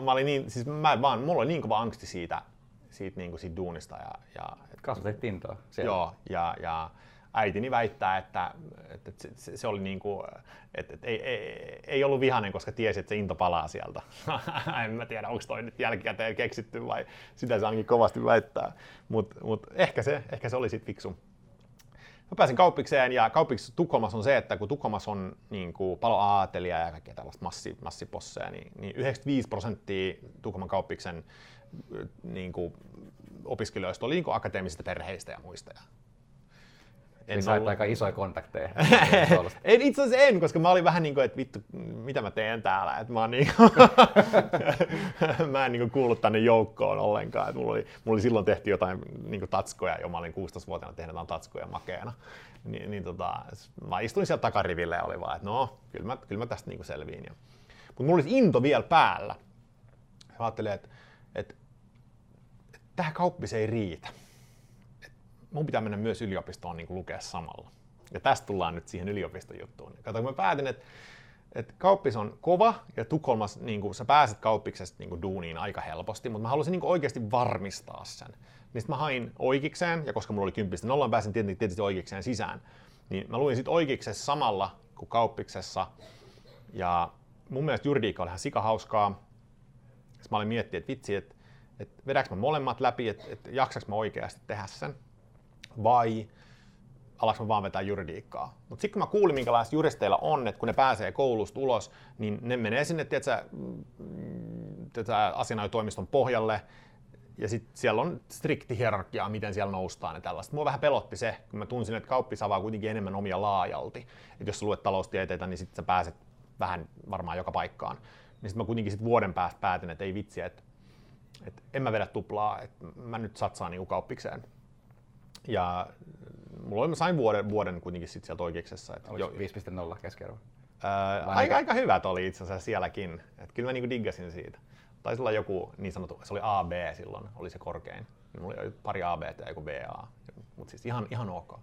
Mä olin niin, siis mä vaan, mulla oli niin kova angsti siitä niinku siitä duunista ja kasvatit intoa. Joo, ja äitini väittää, että se oli niinku, että ei ollut vihainen, koska tiesi, että se into palaa sieltä. En mä tiedä, onko toi nyt jälkikäteen keksitty vai sitä se ainakin kovasti väittää. Mut ehkä se oli sit fiksu. Mä pääsin kauppikseen ja kauppiksi Tukholmassa on se, että kun Tukholmassa on niinku paljon aatelia ja kaikkea tällaista massiposseja, niin 95% Tukholman kauppiksen niinku opiskelijoista oli niinku akateemisista perheistä ja muista. En sait ollut aika isoja kontakteja. En itse asiassa en, koska mä olin vähän niin kuin, että vittu, mitä mä teen täällä, että mä oon niin kuin, mä en niin kuin kuullut tänne joukkoon ollenkaan. Että mulla oli silloin tehty jotain niin kuin tatskoja, jo mä olin 16-vuotiaana tehnyt jotain tatskoja makeena. Mä istuin siellä takariville ja oli vaan, että no, kyllä mä tästä niin kuin selviin. Mutta mulla oli into vielä päällä. Ja mä ajattelin, että tää kauppis ei riitä. Mun pitää mennä myös yliopistoon niin kuin lukea samalla. Ja tästä tullaan nyt siihen yliopistojuttuun. Kato, kun mä päätin, että kauppis on kova ja Tukholmassa niin kuin, sä pääset kauppiksesta niin kuin duuniin aika helposti, mutta mä halusin niin kuin oikeasti varmistaa sen. Niin sit mä hain oikeikseen, ja koska mulla oli 10.0, pääsin tietysti oikeikseen sisään, niin mä luin sit oikeiksessa samalla kuin kauppiksessa. Ja mun mielestä juridiikka oli ihan sikahauskaa. Sitten mä olin miettinyt, että vitsi, että vedäks mä molemmat läpi, että jaksaks mä oikeasti tehdä sen. Vai alaks mä vaan vetää juridiikkaa. Mut sit kun mä kuulin, minkälaista juristeilla on, että kun ne pääsee koulusta ulos, niin ne menee sinne asianajotoimiston pohjalle ja sit siellä on strikti hierarkia, miten siellä noustaan ja tällaista. Mua vähän pelotti se, kun mä tunsin, että kauppis avaa kuitenkin enemmän omia laajalti. Et jos sä luet taloustieteitä, niin sit sä pääset vähän varmaan joka paikkaan. Niin sit mä kuitenkin sit vuoden päästä päätin, että ei vitsiä, että en mä vedä tuplaa, että mä nyt satsaan niinku kauppikseen. Ja mä sain vuoden kuitenkin sit sieltä oikeiksessa. 5.0 keskiarvo? Aika hyvät oli itse asiassa sielläkin. Et kyllä mä niinku diggasin siitä. Taisi olla joku niin sanottu, se oli AB silloin, oli se korkein. Mulla oli pari AB ja joku BA, mut siis ihan ok.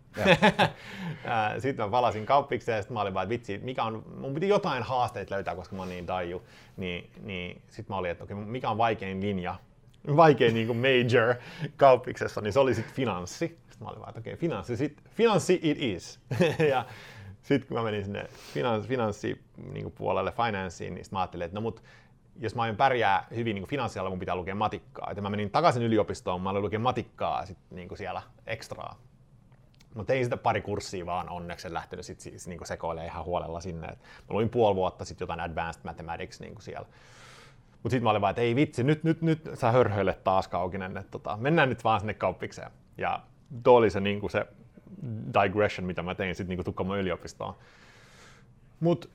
Sitten mä palasin kauppikseen ja sit mä olin vaan, että vitsi, mikä on, mun piti jotain haasteita löytää, koska mä oon niin taiju. Niin sit mä olin, että okei, mikä on vaikein linja? Vaikein niinku major kauppiksessa, niin se oli sit finanssi. Mä olin vaan, että okei, finanssi it is. Ja sit kun mä menin sinne puolelle, finanssiin, niin sit mä ajattelin, että no mut, jos mä aion pärjää hyvin niin finanssialla, mun pitää lukea matikkaa. Et mä menin takaisin yliopistoon, mä olin lukea matikkaa sit niin siellä ekstraa. Mä tein sitä pari kurssia vaan onneksi, en lähtenyt sit siis, niin sekoilemaan ihan huolella sinne. Et mä luin puoli vuotta sit jotain advanced mathematics niin siellä. Mut sit mä olin vaan, että ei vitsi, nyt sä hörhöilet taas Kaukinen, että mennään nyt vaan sinne kauppikseen. Ja tuo oli se, niin kuin se digression, mitä mä tein sitten niin Tukholman yliopistoon. Mut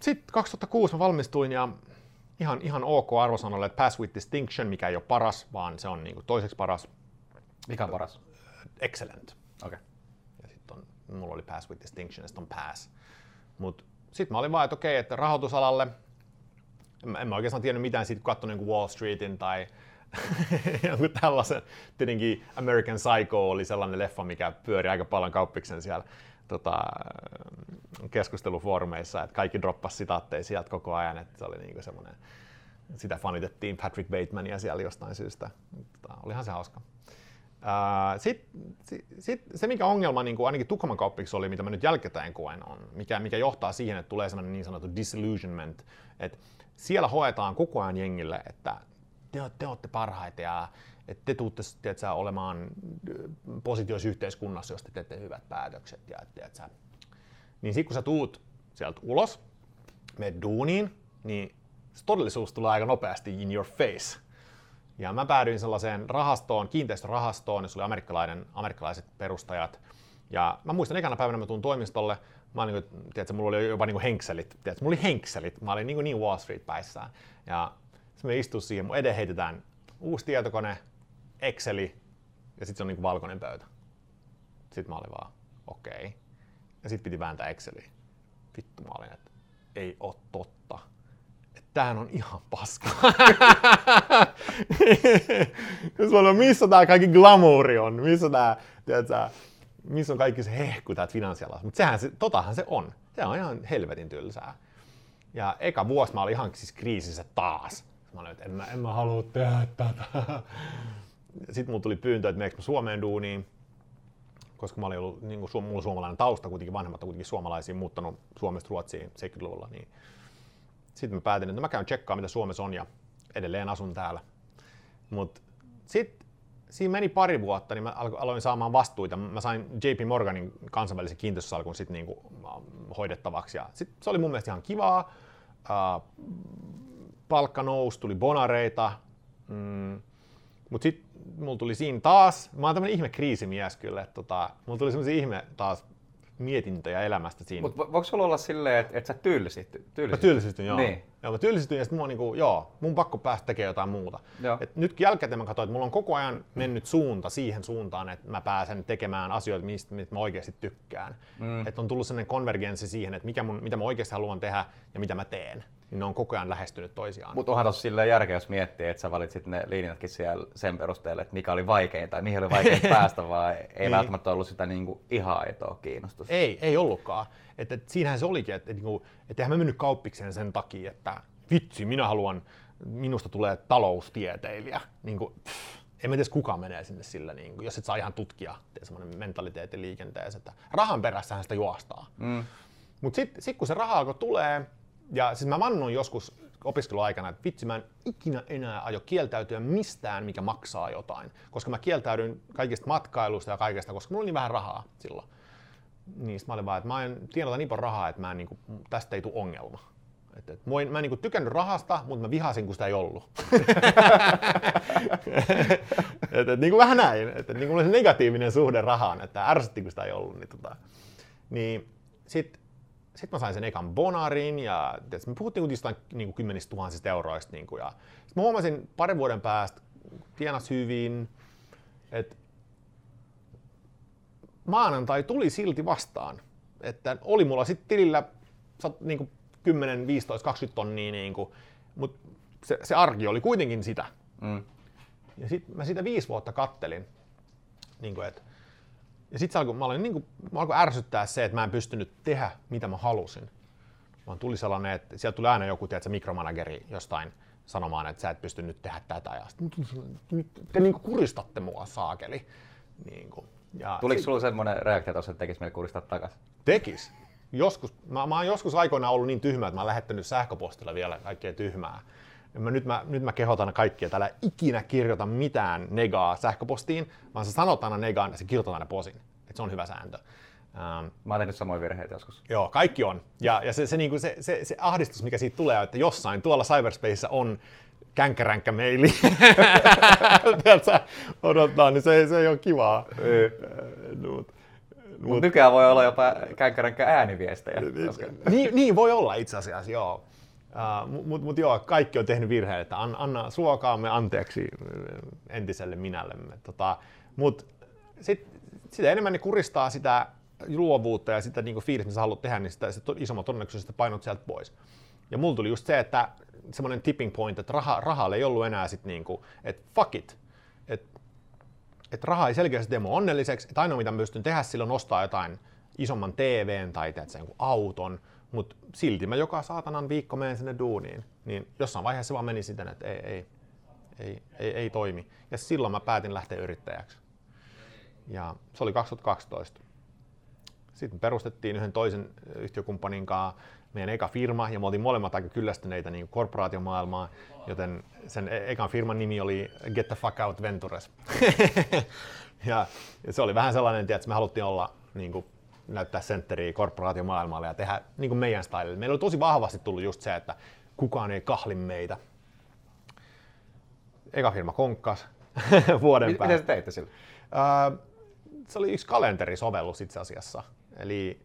sit 2006 mä valmistuin ja ihan ok arvosanolle, että pass with distinction, mikä ei ole paras, vaan se on niin kuin toiseksi paras. Mikä on paras? Excellent. Okay. Ja sitten mulla oli pass with distinction ja sitten on pass. Mut sit mä olin vaan, että okei, että rahoitusalalle, en mä oikeastaan tiennyt mitään siitä, kun katsoin niin kuin Wall Streetin tai joku tällaisen, tietenkin American Psycho oli sellainen leffa, mikä pyöri aika paljon kauppiksen siellä keskustelufoorumeissa, että kaikki droppasi sitaatteja sieltä koko ajan, että se oli niinku semmoinen, sitä fanitettiin Patrick Batemania siellä jostain syystä, olihan se hauska. Sitten se mikä ongelma niin kuin ainakin Tukholman kauppiksi oli, mitä mä nyt jälkikäteen koen on, mikä johtaa siihen, että tulee sellainen niin sanottu disillusionment, että siellä hoetaan koko ajan jengille, että te olette parhaita ja että te tuutte olemaan positioissa yhteiskunnassa, jos te teette hyvät päätökset. Ja, niin sitten kun sä tuut sieltä ulos, menet duuniin, niin se todellisuus tulee aika nopeasti in your face. Ja mä päädyin sellaiseen rahastoon, kiinteistörahastoon, jossa oli amerikkalaiset perustajat. Ja mä muistan ekana päivänä mä tuun toimistolle, mä niin kuin, tiedätkö, mulla oli jopa niin kuin henkselit. Tiedätkö, mulla oli henkselit, mä olin niin Wall Street päissään. Ja sitten me istuin siihen, mun eteen heitetään uusi tietokone, Exceli ja sitten se on niin kuin valkoinen pöytä. Sitten mä olin vaan, okei. Ja sitten piti vääntää Exceliä. Vittu mä olin, että ei oo totta. Että tämähän on ihan paskaa. Missä tää kaikki glamouri on? Missä tää, tiedätkö, missä on kaikki se hehku täältä finanssialasta? Mutta sehän se, totahan se on. Se on ihan helvetin tylsää. Ja eka vuosi mä olin ihan siis kriisissä taas. Mä olin, että en mä halua tehdä tätä. Sitten mulle tuli pyyntö, että meneekö mä Suomeen duuniin. Koska mä olin ollut, niin kuin, mulla oli suomalainen tausta, kuitenkin vanhemmat on kuitenkin suomalaisia, muuttanut Suomesta Ruotsiin 70-luvulla. Niin. Sitten mä päätin, että mä käyn tsekkaan, mitä Suomessa on ja edelleen asun täällä. Mut sitten siinä meni pari vuotta, niin mä aloin saamaan vastuita. Mä sain JP Morganin kansainvälisen kiinteistösalkun sit niin kuin hoidettavaksi. Ja sit se oli mun mielestä ihan kivaa. Palkka nousi, tuli bonareita. Mut sit mulla tuli siinä taas, mä oon tämmönen ihme kriisimies kyllä, että mulla tuli semmosia ihme taas mietintöjä elämästä siinä. Mut voiko sulla olla silleen, että sä tylsistyn? Mä tylsistyn, joo. Niin. Joo, mä tylsistyn ja sit mulla niinku, joo, mun pakko päästä tekemään jotain muuta. Et nytkin jälkikäteen mä katsoin, että mulla on koko ajan mennyt suunta siihen suuntaan, että mä pääsen tekemään asioita, mistä mä oikeesti tykkään. Että on tullut sellainen konvergenssi siihen, että mitä mä oikeesti haluan tehdä ja mitä mä teen. Niin ne on koko ajan lähestynyt toisiaan. Mutta onhan tossa silleen järkeä, jos miettii, että sä valitsit ne linjatkin siellä sen perusteella, että mikä oli vaikeinta, mihin oli vaikeinta päästä, vaan ei niin. Välttämättä ollut sitä niinku ihan aitoa kiinnostusta. Ei ollutkaan. Et siinähän se olikin, että et eihän mä mennyt kauppikseen sen takia, että vitsi, minusta tulee taloustieteilijä. Niinku, en mä tiedä, kuka menee sinne sillä, niinku, jos et saa ihan tutkia semmoinen mentaliteetin liikenteessä, että rahan perässähän sitä juostaa. Mutta sit kun se raha alkoi tulee, ja siis mä vannoin joskus opiskeluaikana, että vitsi, mä en ikinä enää aio kieltäytyä mistään, mikä maksaa jotain. Koska mä kieltäydyin kaikista matkailusta ja kaikesta, koska mulla oli niin vähän rahaa silloin. Niin sit mä olin vaan, että mä en tienota niin paljon rahaa, että mä en, niinku, tästä ei tule ongelma. Mä en niinku tykännyt rahasta, mutta mä vihasin, kun sitä ei ollut. Niinku vähän näin. Niinku mulla oli se negatiivinen suhde rahaan, että ärsytti, kun sitä ei ollut. Niin sitten mä sain sen ekan bonarin ja me puhuttiin niinku kymmenistä tuhansista euroista. Niinku, ja sit mä huomasin parin vuoden päästä, tienas hyvin, että maanantai tuli silti vastaan. Että oli mulla sitten tilillä niinku 10, 15, 20 tonnia, niinku, mutta se arki oli kuitenkin sitä. Ja sitten mä sitä 5 vuotta kattelin. Niinku, et, ja sitten alkoi ärsyttää se, että mä en pystynyt tehdä, mitä mä halusin. Vaan tuli sellainen, että sieltä tuli aina joku mikromanageri jostain sanomaan, että sä et pysty nyt tehdä tätä. Ja te niinku kuristatte mua, saakeli. Niinku. Ja tuliko sulla semmoinen reaktio, että tekis meille kuristaa takaisin? Tekis. Joskus. Mä oon joskus aikoinaan ollut niin tyhmä, että mä oon lähettänyt sähköpostilla vielä kaikkea tyhmää. Nyt mä kehotan kaikkia, että älä ikinä kirjoita mitään negaa sähköpostiin, vaan sä sanot aina negaan ja sä kirjoitat aina posin. Et se on hyvä sääntö. Mä oon tehnyt samoja virheitä joskus. Joo, kaikki on. Ja se ahdistus, mikä siitä tulee, että jossain tuolla cyberspacessa on känkkäränkkä meili. Täältä odottaa, niin se ei ole kivaa. Mut nykyään voi olla jopa känkkäränkkä ääniviestejä. Niin voi olla itse asiassa, joo. Mutta joo, kaikki on tehnyt virheitä, että anna suokaamme anteeksi entiselle minällemme. Mut sitä enemmän ne kuristaa sitä luovuutta ja sitä niinku fiilistä, mitä sä haluat tehdä, niin sitä isomman todennäköisesti painot sieltä pois. Ja mulla tuli just se, että semmoinen tipping point, että rahalla ei ollut enää sit niinku, että fuck it. Että raha ei selkeästi tee mua onnelliseksi, että ainoa mitä mä pystyn tehdä silloin ostaa jotain isomman TVn tai jonkun auton. Mut silti mä joka saatanan viikko menen sinne duuniin, niin jossain vaiheessa se vaan meni siten, että ei toimi. Ja silloin mä päätin lähteä yrittäjäksi. Ja se oli 2012. Sitten perustettiin yhden toisen yhtiökumppanin kanssa meidän eka firma, ja me oltiin molemmat aika kyllästyneitä niin korporaatiomaailmaan, joten sen ekan firman nimi oli Get The Fuck Out Ventures. Ja se oli vähän sellainen, että me haluttiin olla niin kuin näyttää sentteriä korporaatiomaailmalle ja tehdä niin kuin meidän stylelle. Meillä on tosi vahvasti tullut just se, että kukaan ei kahli meitä. Eka firma konkkas vuoden päästä. Mitä sä teitte sillä? Se oli yksi kalenterisovellus itse asiassa. Eli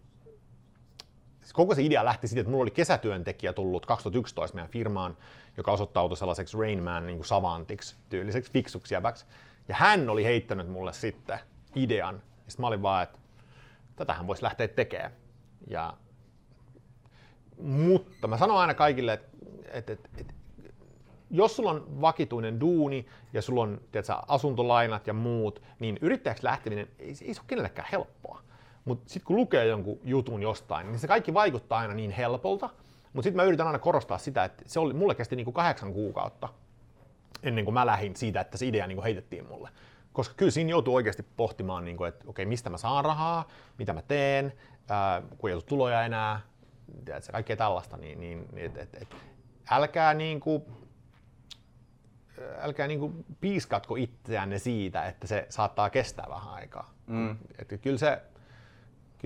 koko se idea lähti siitä, että minulla oli kesätyöntekijä tullut 2011 meidän firmaan, joka osoittautui sellaiseksi Rain Man niin kuin savantiksi, tyyliseksi fiksuksi jäbäksi. Ja hän oli heittänyt mulle sitten idean. Ja sitten mä olin vaan, että tätähän voisi lähteä tekemään. Ja, mutta mä sanon aina kaikille, että jos sulla on vakituinen duuni ja sulla on tiedätkö, asuntolainat ja muut, niin yrittäjäksi lähteminen ei se ole kenellekään helppoa. Mutta sitten kun lukee jonkun jutun jostain, niin se kaikki vaikuttaa aina niin helpolta. Mutta sitten mä yritän aina korostaa sitä, että se oli, mulle kesti niinku 8 kuukautta ennen kuin mä lähdin siitä, että se idea niinku heitettiin mulle. Koska kyllä siinä joutuu oikeasti pohtimaan, niinku, että okei, mistä mä saan rahaa, mitä mä teen, kun ei ole tuloja enää, tiedätkö, kaikkea tällaista. Älkää piiskatko itseänne siitä, että se saattaa kestää vähän aikaa. Mm. Että kyllä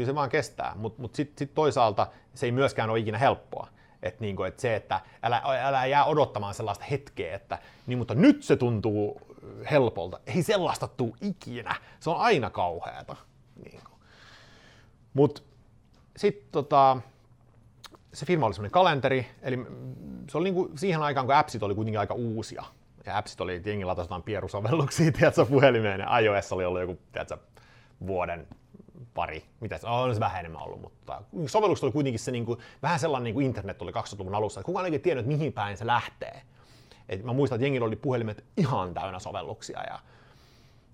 se vaan kestää, mutta sitten toisaalta se ei myöskään ole ikinä helppoa. Että niinku, et se, että älä jää odottamaan sellaista hetkeä, että niin, mutta nyt se tuntuu helpolta. Ei sellaista tule ikinä, se on aina kauheata. Niinku. Mutta sitten se firma oli semmoinen kalenteri, eli se oli niinku siihen aikaan, kun appsit oli kuitenkin aika uusia. Ja appsit oli, että jengi latasitaan pierusovelluksia, tiedätkö, puhelimeen, ja iOS oli ollut joku, tiedätkö, vuoden pari. Mitä se on, se vähän enemmän ollut, mutta sovellukset oli kuitenkin se niin kuin, vähän sellainen niin kuin internet oli 2000-luvun alussa, että kukaan ei tiennyt, että mihin päin se lähtee. Et mä muistan, että jengillä oli puhelimet ihan täynnä sovelluksia. Ja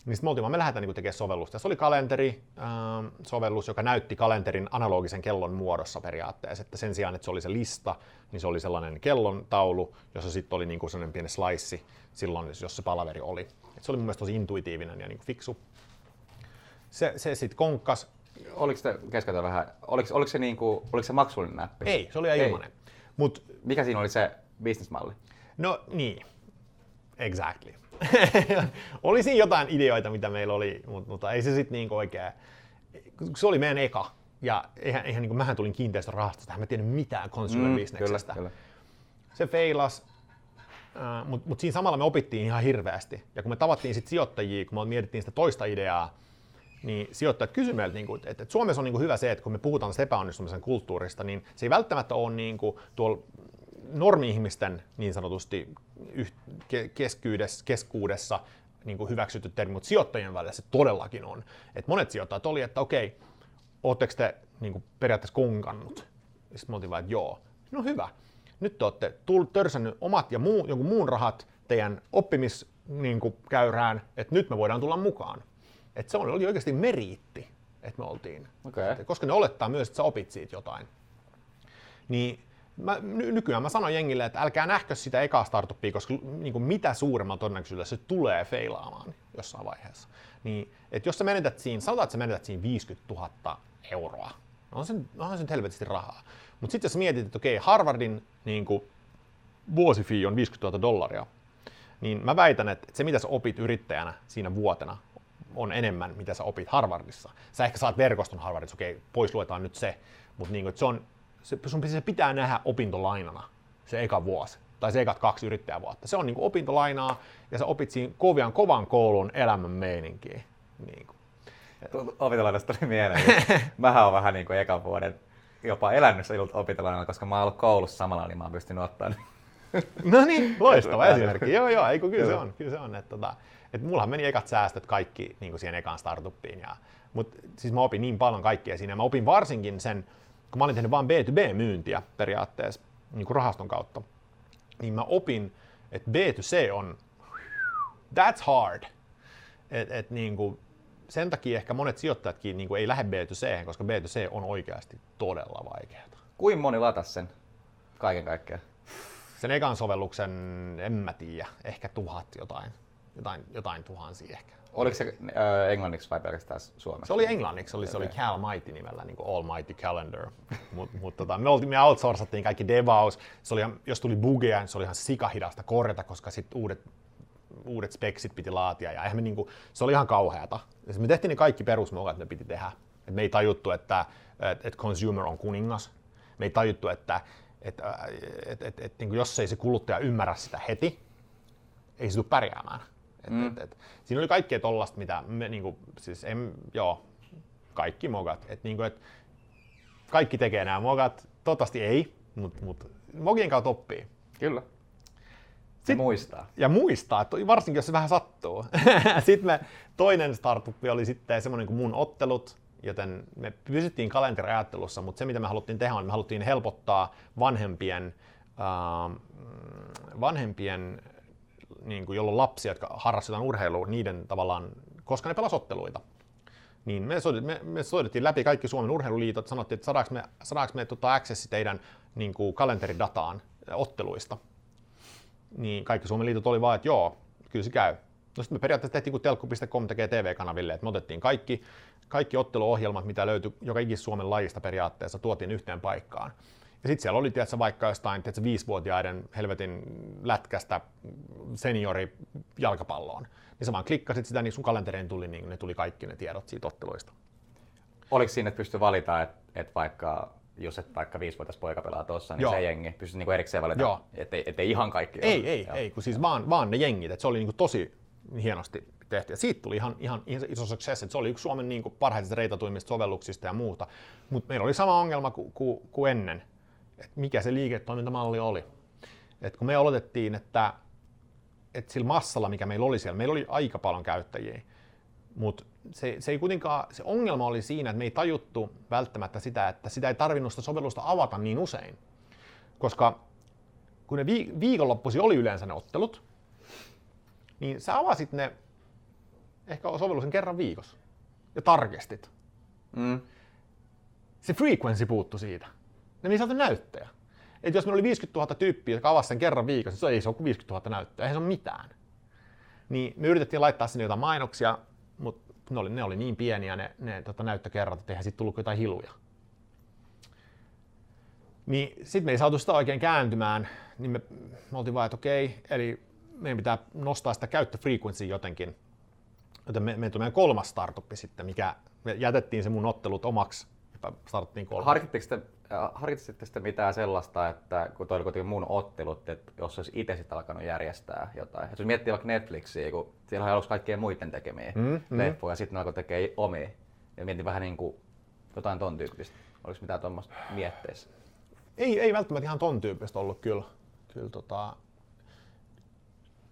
niin sitten me oltiin, me lähdetään niin tekemään sovellusta. Ja se oli kalenterisovellus, joka näytti kalenterin analogisen kellon muodossa periaatteessa. Että sen sijaan, että se oli se lista, niin se oli sellainen kellontaulu, jossa sitten oli niin kuin sellainen pieni slice silloin, jos se palaveri oli. Et se oli mun mielestä tosi intuitiivinen ja niin kuin fiksu. Se sitten konkkas. Oliko se maksullinen näppi? Ei, se oli ihan ilmainen. Mut mikä siinä oli se businessmalli? No niin, exactly. Oli siinä jotain ideoita, mitä meillä oli, mutta ei se sitten niinku oikein. Se oli meidän eka, ja eihän niinku, mähän tulin kiinteistörahastosta, mä en tiennyt mitään consumer-bisneksestä. Se feilas. Mutta siinä samalla me opittiin ihan hirveästi. Ja kun me tavattiin sit sijoittajia, kun me mietittiin sitä toista ideaa, niin sijoittajat kysyivät meiltä, että Suomessa on hyvä se, että kun me puhutaan epäonnistumisen kulttuurista, niin se ei välttämättä ole tuolla normi-ihmisten niin sanotusti keskuudessa hyväksytty termi, mutta sijoittajien välillä se todellakin on. Et monet sijoittajat oli, että okei, ootteko te periaatteessa konkannut? Sitten me oltiin vaan, että joo. No hyvä. Nyt te olette törsännyt omat ja jonkun muun rahat teidän oppimiskäyrään, että nyt me voidaan tulla mukaan. Että se oli oikeasti meriitti, että me oltiin. Okay. Koska ne olettaa myös, että sä opit siitä jotain. Niin nykyään mä sanon jengille, että älkää nähkö sitä ekaa startuppia, koska niin kuin mitä suuremmalla todennäköisyydellä se tulee feilaamaan jossain vaiheessa. Niin, että jos sä menetät siinä, sanotaan, että sä menetät siinä 50 000 euroa, onhan se nyt helvetisti rahaa. Mutta sitten jos mietit, että okei, Harvardin niin kuin vuosifii on $50,000, niin mä väitän, että se mitä sä opit yrittäjänä siinä vuotena, on enemmän, mitä sä opit Harvardissa. Sä ehkä saat verkoston Harvardissa, okei, pois luetaan nyt se, mutta niin se pitää nähdä opintolainana se eka vuosi, tai se ekat 2 yrittäjävuotta. Se on niin kuin opintolainaa, ja sä opit siinä kovan koulun elämän meininkiä. Niin opintolainasta tuli mieleen. Mähän on vähän niin kuin ekan vuoden jopa elänyt opintolainalla, koska mä oon ollut koulussa samalla, niin mä oon pystynyt ottaa. No niin, loistava esimerkki. Joo, ei kun kyllä se on. Et mullahan meni ekat säästöt kaikki niin kuin siihen ekaan startuppiin, mutta siis mä opin niin paljon kaikkea siinä. Mä opin varsinkin sen, kun mä olin tehnyt vaan B2B-myyntiä periaatteessa niin kuin rahaston kautta, niin mä opin, että B2C on that's hard. Et niin kuin, sen takia ehkä monet sijoittajatkin niin kuin ei lähde B2C, koska B2C on oikeasti todella vaikeaa. Kuinka moni latas sen kaiken kaikkiaan? Sen ekan sovelluksen en mä tiedä, ehkä 1000 jotain. Jotain tuhansia ehkä. Oliko se englanniksi vai pelkästään suomeksi? Se oli englanniksi, se oli Cal Mighty nimellä, niin kuin All Mighty Calendar. Me outsourcattiin kaikki devaus. Se oli, jos tuli bugeja, niin se oli ihan sikahidasta korjata, koska sit uudet speksit piti laatia. Ja me, se oli ihan kauheata. Me tehtiin ne kaikki perusmokat, ne piti tehdä. Et me ei tajuttu, että consumer on kuningas. Me ei tajuttu, että niin jos ei se kuluttaja ymmärrä sitä heti, ei se tule pärjäämään. Siinä oli kaikkea tollaista, mitä me niinku, siis kaikki mogat. Kaikki tekee nämä mogat, toivottavasti ei, mutta mogien kautta oppii. Kyllä. Sitten, muistaa. Ja muistaa, varsinkin jos se vähän sattuu. Sitten toinen startup oli sitten semmoinen kuin mun ottelut, joten me pysyttiin kalenteriajattelussa, mutta se mitä me haluttiin tehdä on, me haluttiin helpottaa vanhempien niin kuin, jolloin lapsia, jotka harrastetaan urheilua, niiden tavallaan, koska ne pelasivat otteluita. Niin me soitettiin läpi kaikki Suomen urheiluliitot, sanottiin, että saadaanko me accessi teidän niin kuin, kalenteridataan otteluista. Niin kaikki Suomen liitot oli vaan, että joo, kyllä se käy. No sitten me periaatteessa tehtiin, kun telkku.com tekee TV-kanaville, että me otettiin kaikki otteluohjelmat, mitä löytyi joka ikis Suomen lajista periaatteessa, tuotiin yhteen paikkaan. Ja sitten siellä oli tietysti, vaikka jostain 5-vuotiaiden helvetin lätkästä seniori jalkapalloon. Niin sä vaan klikkasit sitä, niin sun kalenteriin tuli, niin ne tuli kaikki ne tiedot siitä otteluista. Oliko siinä, että pystyi valita, että vaikka jos et vaikka 5-vuotias poika pelaa tuossa, niin joo, se jengi pystyy niinku erikseen valita, ettei ihan kaikki ole. Ei, kun siis vaan ne jengit, että se oli niinku tosi hienosti tehty. Ja siitä tuli ihan iso success, että se oli yksi Suomen niinku parhaiten reitatuimmista sovelluksista ja muuta. Mutta meillä oli sama ongelma kuin ennen, että mikä se liiketoimintamalli oli. Et kun me oletettiin, että sillä massalla, mikä meillä oli siellä, meillä oli aika paljon käyttäjiä, mutta se ongelma oli siinä, että me ei tajuttu välttämättä sitä, että sitä ei tarvinnut sitä sovellusta avata niin usein. Koska kun ne viikonloppusi oli yleensä ne ottelut, niin sä avasit ne ehkä sovelluksen kerran viikossa ja tarkistit. Mm. Se frequency puuttui siitä. Ne ei saatu näyttöjä. Et jos meillä oli 50 000 tyyppiä, jotka avasi sen kerran viikossa, niin se ei se ole kuin 50 000 näyttöä, eihän se ole mitään. Niin me yritettiin laittaa sinne jotain mainoksia, mutta ne oli niin pieniä ne näyttökerrat, että eihän siitä tullut jotain hiluja. Niin sitten me ei saatu sitä oikein kääntymään, niin me oltiin vaan, että okei, eli meidän pitää nostaa sitä käyttöfrequencyä jotenkin. Joten me tuli meidän kolmas startuppi sitten, mikä me jätettiin se mun ottelut omaksi. Harkitsitteko te mitään sellaista, että kun toi oli kuitenkin mun ottelut, että jos olisi itse sitten alkanut järjestää jotain. Jos miettii vaikka Netflixiä, kun siellä on aluksi kaikkien muiden tekemiä leffoja ja sitten ne alkoi tekee omia. Ja mietin vähän niin kuin jotain ton tyyppistä. Oliko mitään tuommoista mietteissä? Ei välttämättä ihan ton tyyppistä ollut kyllä.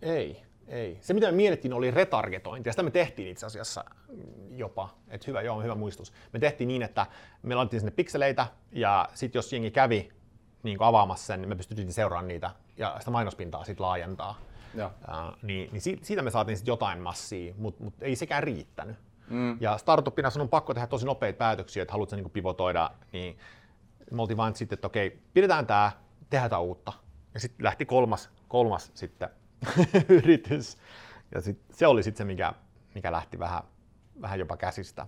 Ei. Se mitä me mietittiin oli retargetointi, ja sitä me tehtiin itse asiassa jopa, että hyvä muistus. Me tehtiin niin, että me laitettiin sinne pikseleitä, ja sitten jos jengi kävi niin kuin avaamassa sen, niin me pystyttiin seuraamaan niitä, ja sitä mainospintaa sitten laajentaa. Niin siitä me saatiin sitten jotain massia, mutta ei sekään riittänyt. Ja startupina sun on pakko tehdä tosi nopeita päätöksiä, että haluatko niinku pivotoida, niin me oltiin vaan sitten, että okei, pidetään tämä, tehdään uutta. Ja sitten lähti kolmas sitten yritys. Ja se oli sitten se, mikä lähti vähän jopa käsistä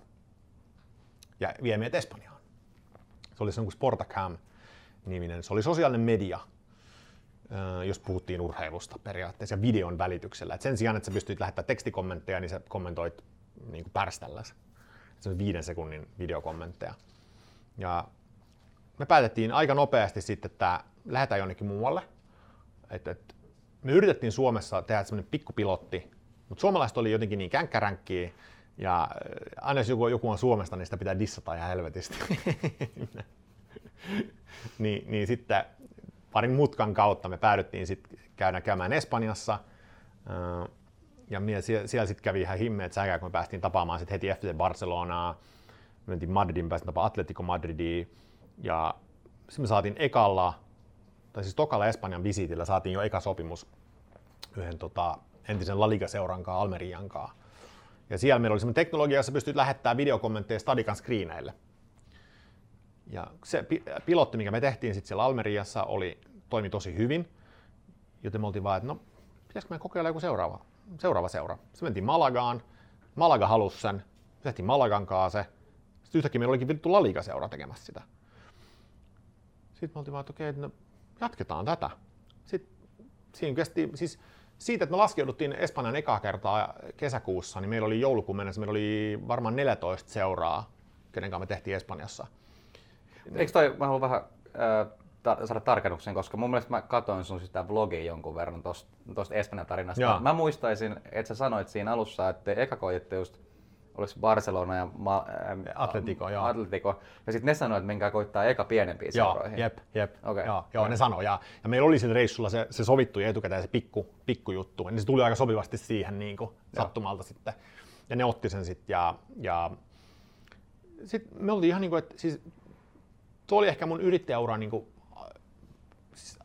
ja vie meidät Espanjaan. Se oli semmoinen Sportacam-niminen. Se oli sosiaalinen media, jos puhuttiin urheilusta periaatteessa ja videon välityksellä. Et sen sijaan, että sä pystyt lähettämään tekstikommentteja, niin sä kommentoit niin kuin pärställäsi. Se 5 sekunnin videokommentteja. Ja me päätettiin aika nopeasti sitten, että lähdetään jonnekin muualle. Me yritettiin Suomessa tehdä semmoinen pikkupilotti, mutta suomalaiset oli jotenkin niin känkkäränkkiä, ja aina jos joku on Suomesta, niin sitä pitää dissata ihan helvetisti. niin sitten parin mutkan kautta me päädyttiin sitten käymään Espanjassa, ja siellä sitten kävi ihan himmeet säkää, kun me päästiin tapaamaan sitten heti FC Barcelonaa, me mentiin Madridin, päästiin tapaamaan Atletico Madridia, ja sitten me saatiin tokalla Espanjan visiitillä saatiin jo eka sopimus yhden entisen La Liga -seuran kanssa, Almerian kanssa. Ja siellä meillä oli semmoinen teknologia, jossa pystyt lähettämään videokommentteja Stadikan screeneille. Ja se pilotti, mikä me tehtiin sitten siellä Almeriassa, toimi tosi hyvin. Joten me oltiin vaan, että no, pitäisikö me kokeilla joku seuraava seura. Sitten mentiin Malagaan. Malaga halusi sen. Me tehtiin Malagan kanssa se. Sitten yhtäkkiä meillä olikin vittu La Liga -seura tekemässä sitä. Sitten me oltiin vaan, että okei, no, jatketaan tätä. Sitten siitä, että me laskeuduttiin Espanjan ekaa kertaa kesäkuussa, niin meillä oli joulukuun mennessä, meillä oli varmaan 14 seuraa kenen kanssa me tehtiin Espanjassa. Eikö toi, mä haluan vähän saada tarkennuksen, koska mun mielestä mä katsoin sun sitä vlogia jonkun verran tosta Espanjan tarinasta. Jaa. Mä muistaisin, että sä sanoit siinä alussa, että eka koititte just olisi Barcelona ja Atletico. Ja sitten ne sanoi, että menkää koittaa eka pienempiin seuroihin. Jep. Okay. Joo, ne sanoi. Ja meillä oli siinä reissulla se sovittui etukäteen se pikkujuttu. Niin se tuli aika sopivasti siihen niin kuin sattumalta sitten. Ja ne otti sen sitten. Ja sitten me oltiin ihan niin kuin, että siis tuo oli ehkä mun yrittäjäura niin kuin, siis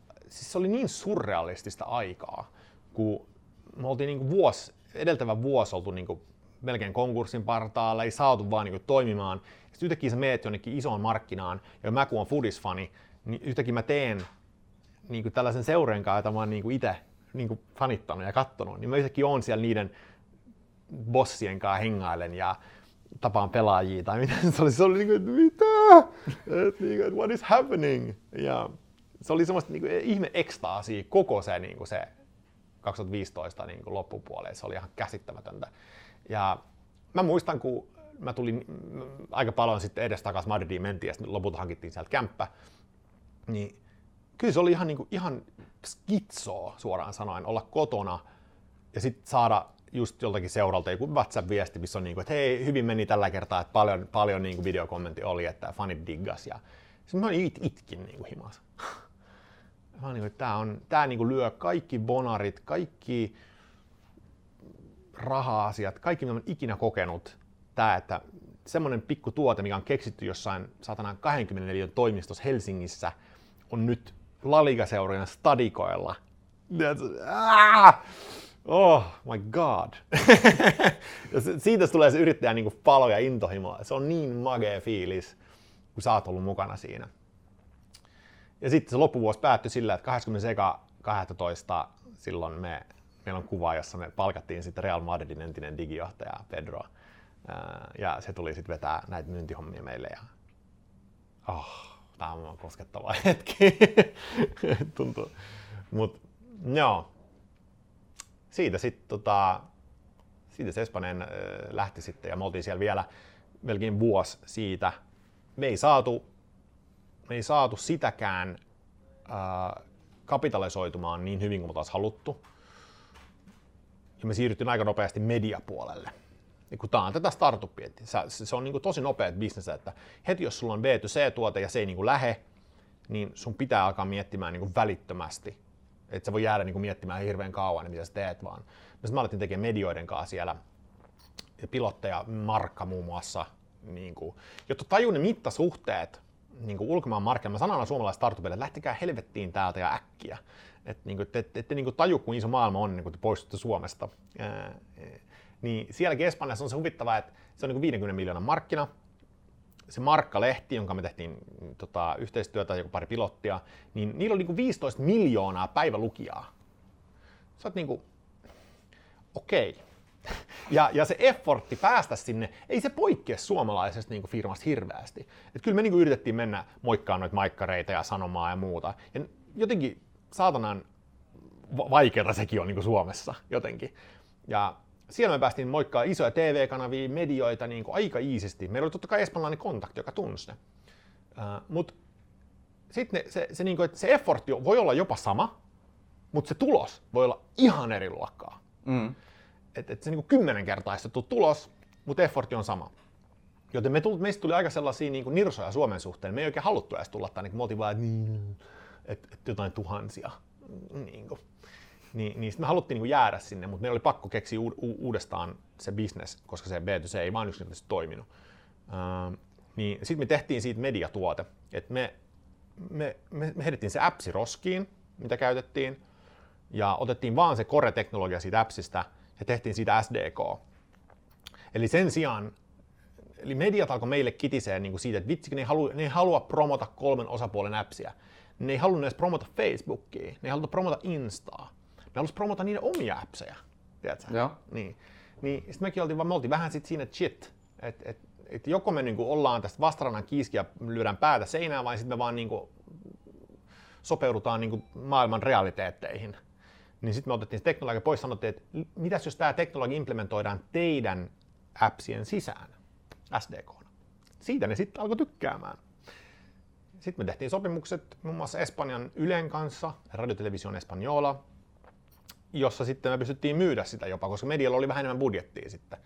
se oli niin surrealistista aikaa, kun me oltiin niin kuin edeltävä vuosi oltu niin kuin melkein konkurssin partaalla, ei saatu vaan niin kuin toimimaan. Sitten yhtäkkiä sä meet jonnekin isoon markkinaan, ja mä kun on foodis-fani, niin yhtäkkiä mä teen niin kuin tällaisen seuren kanssa, jota mä oon niin kuin itse niin kuin fanittanut ja kattonut. Niin mä yhtäkkiä oon siellä niiden bossien kanssa hengailen ja tapaan pelaajia tai mitä. Se oli niin kuin, että mitä? Että what is happening? Ja se oli semmoista niin kuin ihme ekstaasia koko se, niin kuin se 2015 niin kuin loppupuolella. Se oli ihan käsittämätöntä. Ja mä muistan, kun mä tulin aika paljon sitten edestakaisin Madridiin mentiin ja sitten lopulta hankittiin sieltä kämppä, niin kyllä se oli ihan skitsoa suoraan sanoen olla kotona ja sitten saada just joltakin seuralta joku WhatsApp-viesti, missä on niin kuin, että hei, hyvin meni tällä kertaa, että paljon niin kuin videokommentti oli, että fanit diggas. Ja sitten mä itkin niin kuin himas. Mä niin kuin, että tää niin kuin lyö kaikki bonarit, kaikki raha-asiat, kaikki mitä olen ikinä kokenut, tää, että semmoinen pikku tuote, mikä on keksitty jossain 124 toimistossa Helsingissä, on nyt La Liga-seurojen stadikoilla. Oh my god! Siitä tulee se yrittäjän niin kuin palo ja intohimo. Se on niin magea fiilis, kun sä oot ollut mukana siinä. Ja sitten se loppuvuosi päättyi sillä, että 21.12. silloin meillä on kuva, jossa me palkattiin sitten Real Madridin entinen digijohtaja Pedro. Ja se tuli sitten vetää näitä myyntihommia meille. Ja tää on koskettava hetki. Tuntuu. Mut joo. Siitä sitten siitä Espanjan lähti sitten ja me oltiin siellä vielä melkein vuosi siitä. Me ei saatu sitäkään kapitalisoitumaan niin hyvin kuin me taas haluttu. Ja me siirryttiin aika nopeasti mediapuolelle. Ja kun tää on tätä startuppia, se on niinku tosi nopea bisnes, että heti jos sulla on B2C-tuote ja se ei niinku lähe, niin sun pitää alkaa miettimään niinku välittömästi. Et sä voi jäädä niinku miettimään hirveän kauan, niin mitä sä teet vaan. Sitten mä alettiin tekemään medioiden kanssa siellä pilotteja, markka muun muassa. Niinku, jotta tajun ne mittasuhteet niinku ulkomaan markkinoilla. Mä sanon aina suomalaisille startupille, että lähtekää helvettiin täältä ja äkkiä. Ette niinku taju, kun iso maailma on, kun te poistutte Suomesta. Niin sielläkin Espanjassa on se huvittavaa, että se on niinku 50 miljoonan markkina. Se Markka-lehti, jonka me tehtiin yhteistyötä, joku pari pilottia, niin niillä on niinku 15 miljoonaa päivälukijaa. Sä oot niinku, okei. Ja se effortti päästä sinne, ei se poikkea suomalaisesta niin kuin firmasta hirveästi. Et kyllä me niin kuin yritettiin mennä moikkaamaan noita maikkareita ja sanomaa ja muuta. Ja jotenkin saatanan vaikeata sekin on niin kuin Suomessa jotenkin. Ja siellä me päästiin moikkaa isoja TV-kanavia, medioita niin kuin aika iisisti. Meillä oli totta kai espanjalainen kontakti, joka tunsi ne. Mutta sitten niin kuin, se effortti voi olla jopa sama, mutta se tulos voi olla ihan eri luokkaa. Mm. Että se niin kuin 10-kertaistettu tulos, mutta effortti on sama. Joten meistä tuli aika sellaisia niin kuin nirsoja Suomen suhteen. Me ei oikein haluttu edes tulla tänne, kun me oltiin vaan, että jotain tuhansia. Niin sitten me haluttiin niin kuin jäädä sinne, mutta meillä oli pakko keksiä uudestaan se business, koska se B2C ei vaan yksinkertaisesti toiminut. Niin sitten me tehtiin siitä mediatuote. Että me heidettiin se appsi roskiin, mitä käytettiin, ja otettiin vaan se core-teknologia siitä appsista, ja tehtiin siitä SDK. Eli sen sijaan, eli mediat alkoi meille kitiseen niin kuin siitä, että vitsi, ne ei halua promota 3 osapuolen appsia. Ne ei halunnut edes promota Facebookia, ne ei halunnut promota Instaa. Ne halusivat promota niiden omia appseja, tiedätkö? Joo. Niin sitten me oltiin vähän sit siinä, että shit, että joko me niin kuin ollaan tästä vastarannan kiiski ja lyödään päätä seinään, vai sitten me vaan niin kuin sopeudutaan niin kuin maailman realiteetteihin. Niin sitten me otettiin se teknologia pois ja sanottiin, että mitäs jos tämä teknologia implementoidaan teidän appsien sisään SDK:na. siitä ne sitten alkoi tykkäämään. Sitten me tehtiin sopimukset muun muassa Espanjan Ylen kanssa, Radiotelevisión Española, jossa sitten me pystyttiin myydä sitä jopa, koska medialla oli vähän enemmän budjettia sitten.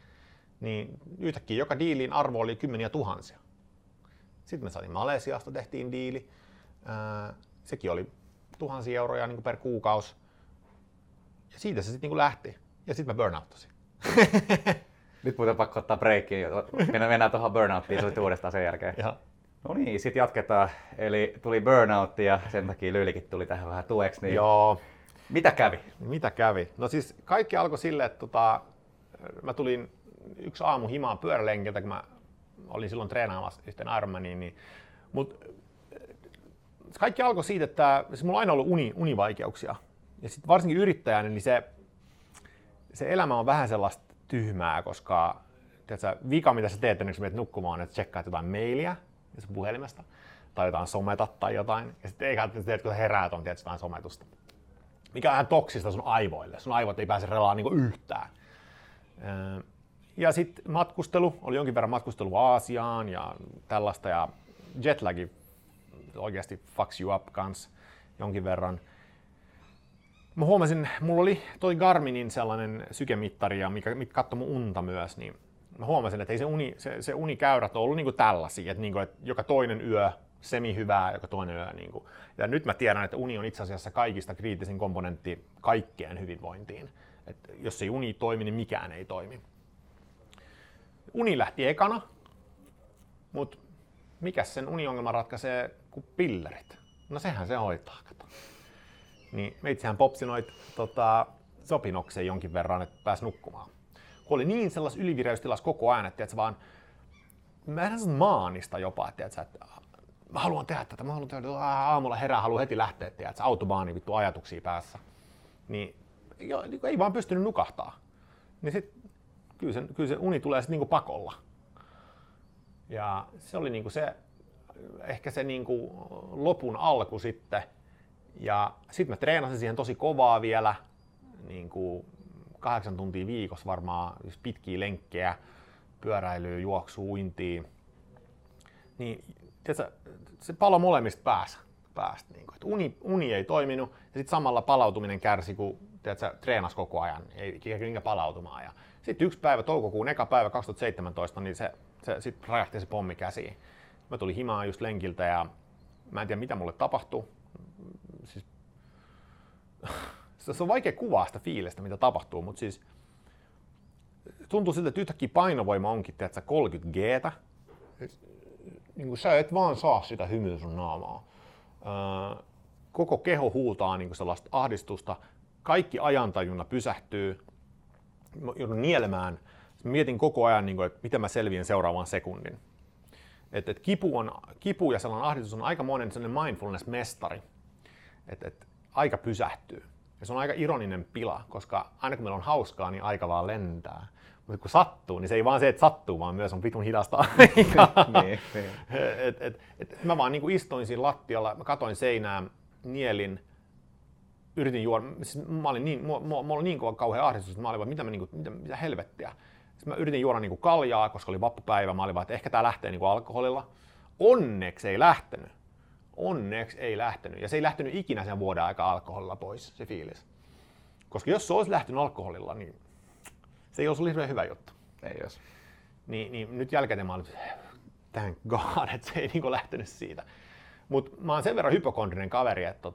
Niin yhtäkkiä joka diilin arvo oli kymmeniä tuhansia. Sitten me saatiin Malesiasta, tehtiin diili. Sekin oli tuhansia euroja niin kuin per kuukausi. Ja siitä se sitten niin kuin lähti. Ja sitten mä burnouttasin. Nyt muuten pakko ottaa breikkiä. Mennään tuohon burnouttiin uudestaan sen jälkeen. Ja. No niin, sitten jatketaan. Eli tuli burnoutti ja sen takia Lyylikin tuli tähän vähän tueksi. Niin joo. Mitä kävi? Mitä kävi? No siis kaikki alkoi sille, että mä tulin yksi aamu himaan pyörälenkiltä, kun mä olin silloin treenaamassa yhteen Ironmaniin. Niin, mut kaikki alkoi siitä, että siis mulla on aina ollut univaikeuksia. Ja sit varsinkin yrittäjänä, niin se elämä on vähän sellaista tyhmää, koska vika mitä sä teet ennen kuin menet nukkumaan, että tsekkaat jotain mailia puhelimesta tai jotain someta tai jotain. Ja sitten eikä teet, kun sä heräät, on jotain sometusta. Mikä on ihan toksista sun aivoille. Sun aivot ei pääse relaamaan niinku yhtään. Ja sitten matkustelu. Oli jonkin verran matkustelu Aasiaan ja tällaista. Ja jetlagi oikeasti fucks you up kans jonkin verran. Mä huomasin, mulla oli toi Garminin sellainen sykemittari, mikä katsoi mun unta myös. Niin mä huomasin, että ei se unikäyrät on ollut niinku tällaisia. Että niinku, et joka toinen yö semi-hyvää, joka toinen yö. Niinku. Ja nyt mä tiedän, että uni on itse asiassa kaikista kriittisin komponentti kaikkeen hyvinvointiin. Et jos ei uni toimi, niin mikään ei toimi. Uni lähti ekana, mutta mikäs sen uniongelman ratkaisee kuin pillerit? No sehän se hoitaa, kato. Niin meitsihän popsi noit sopinokseen jonkin verran, että pääsi nukkumaan. Kun oli niin sellas ylivireystilassa koko ajan, että vaan mä en sellaista maanista jopa, että mä haluan tehdä tätä, aamulla herää, haluan heti lähteä, että autobaani vittu ajatuksia päässä. Niin ei vaan pystynyt nukahtaa. Niin sit kyllä se uni tulee sitten niinku pakolla. Ja se oli niinku se, ehkä se niinku lopun alku sitten. Ja sit mä treenasin siihen tosi kovaa vielä, niinku 8 tuntia viikossa varmaan, siis pitkiä lenkkejä, pyöräilyä, juoksua, uintia. Niin tiiätkö, se palo molemmista päästä niinku. Et uni ei toiminut ja sit samalla palautuminen kärsi, kun tiiätkö, treenasi koko ajan, ei ikinä palautumaan. Ja sitten yksi päivä, toukokuun eka päivä 2017, niin se sit räjähti se pommi käsiin. Mä tulin himaan just lenkiltä ja mä en tiedä mitä mulle tapahtui. Siis, se on vaikea kuvaa sitä fiilistä, mitä tapahtuu, mutta siis tuntuu siltä, että yhtäkkiä painovoima onkin, että 30G:tä. Niin sä et vaan saa sitä hymyä sun naamaa. Koko keho huutaa niin sellaista ahdistusta, kaikki ajantajunna pysähtyy. Mä joudun nielemään. Mietin koko ajan, että miten mä selviän seuraavan sekunnin. Et kipu ja sellainen ahdistus on aikamoinen sellainen mindfulness-mestari. Et aika pysähtyy. Ja se on aika ironinen pila, koska aina kun meillä on hauskaa, niin aika vaan lentää. Mutta kun sattuu, niin se ei vaan se, että sattuu, vaan myös on vitun hidasta aikaa. Mä vaan istuin siinä lattialla, mä katoin seinää, nielin. Yritin juoda, siis mulla oli niin kova kauhea ahdistus, että mä olin vaan, mitä helvettiä. Sitten mä yritin juoda niinku kaljaa, koska oli vappupäivä, mä olin vaan, että ehkä tää lähtee niinku alkoholilla. Onneksi ei lähtenyt. Ja se ei lähtenyt ikinä sen vuoden aikaa alkoholilla pois, se fiilis. Koska jos se olisi lähtenyt alkoholilla, niin se ei olisi ollut hyvä juttu. Ei jos. Niin nyt jälkeen mä olin, thank god, että se ei niinku lähtenyt siitä. Mut mä oon sen verran hypokondrinen kaveri, että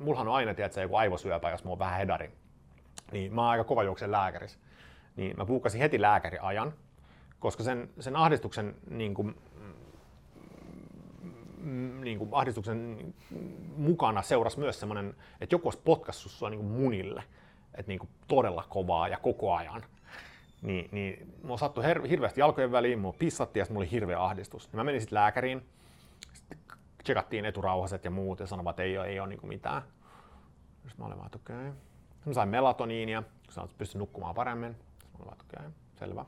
mullahan on aina tiedätkö, joku aivosyöpä, jos mä oon vähän hedari. Niin mä oon aika kova juoksen lääkärissä. Niin mä buukkasin heti lääkäriajan, koska sen ahdistuksen, niin kuin ahdistuksen mukana seurasi myös semmonen, että joku olisi potkassut sua niin kuin munille. Että niin kuin todella kovaa ja koko ajan. Niin mä oon sattu hirveästi jalkojen väliin, mua pissattiin ja mulla oli hirveä ahdistus. Niin mä menin sit lääkäriin. Tsekattiin eturauhaset ja muut ja sanoivat, että ei ole niinku mitään. Sitten mä olin vaan, että okei. Mä sain melatoniinia, kun sä olet pystynyt nukkumaan paremmin. Sitten mä olin vaan, että okei, selvä.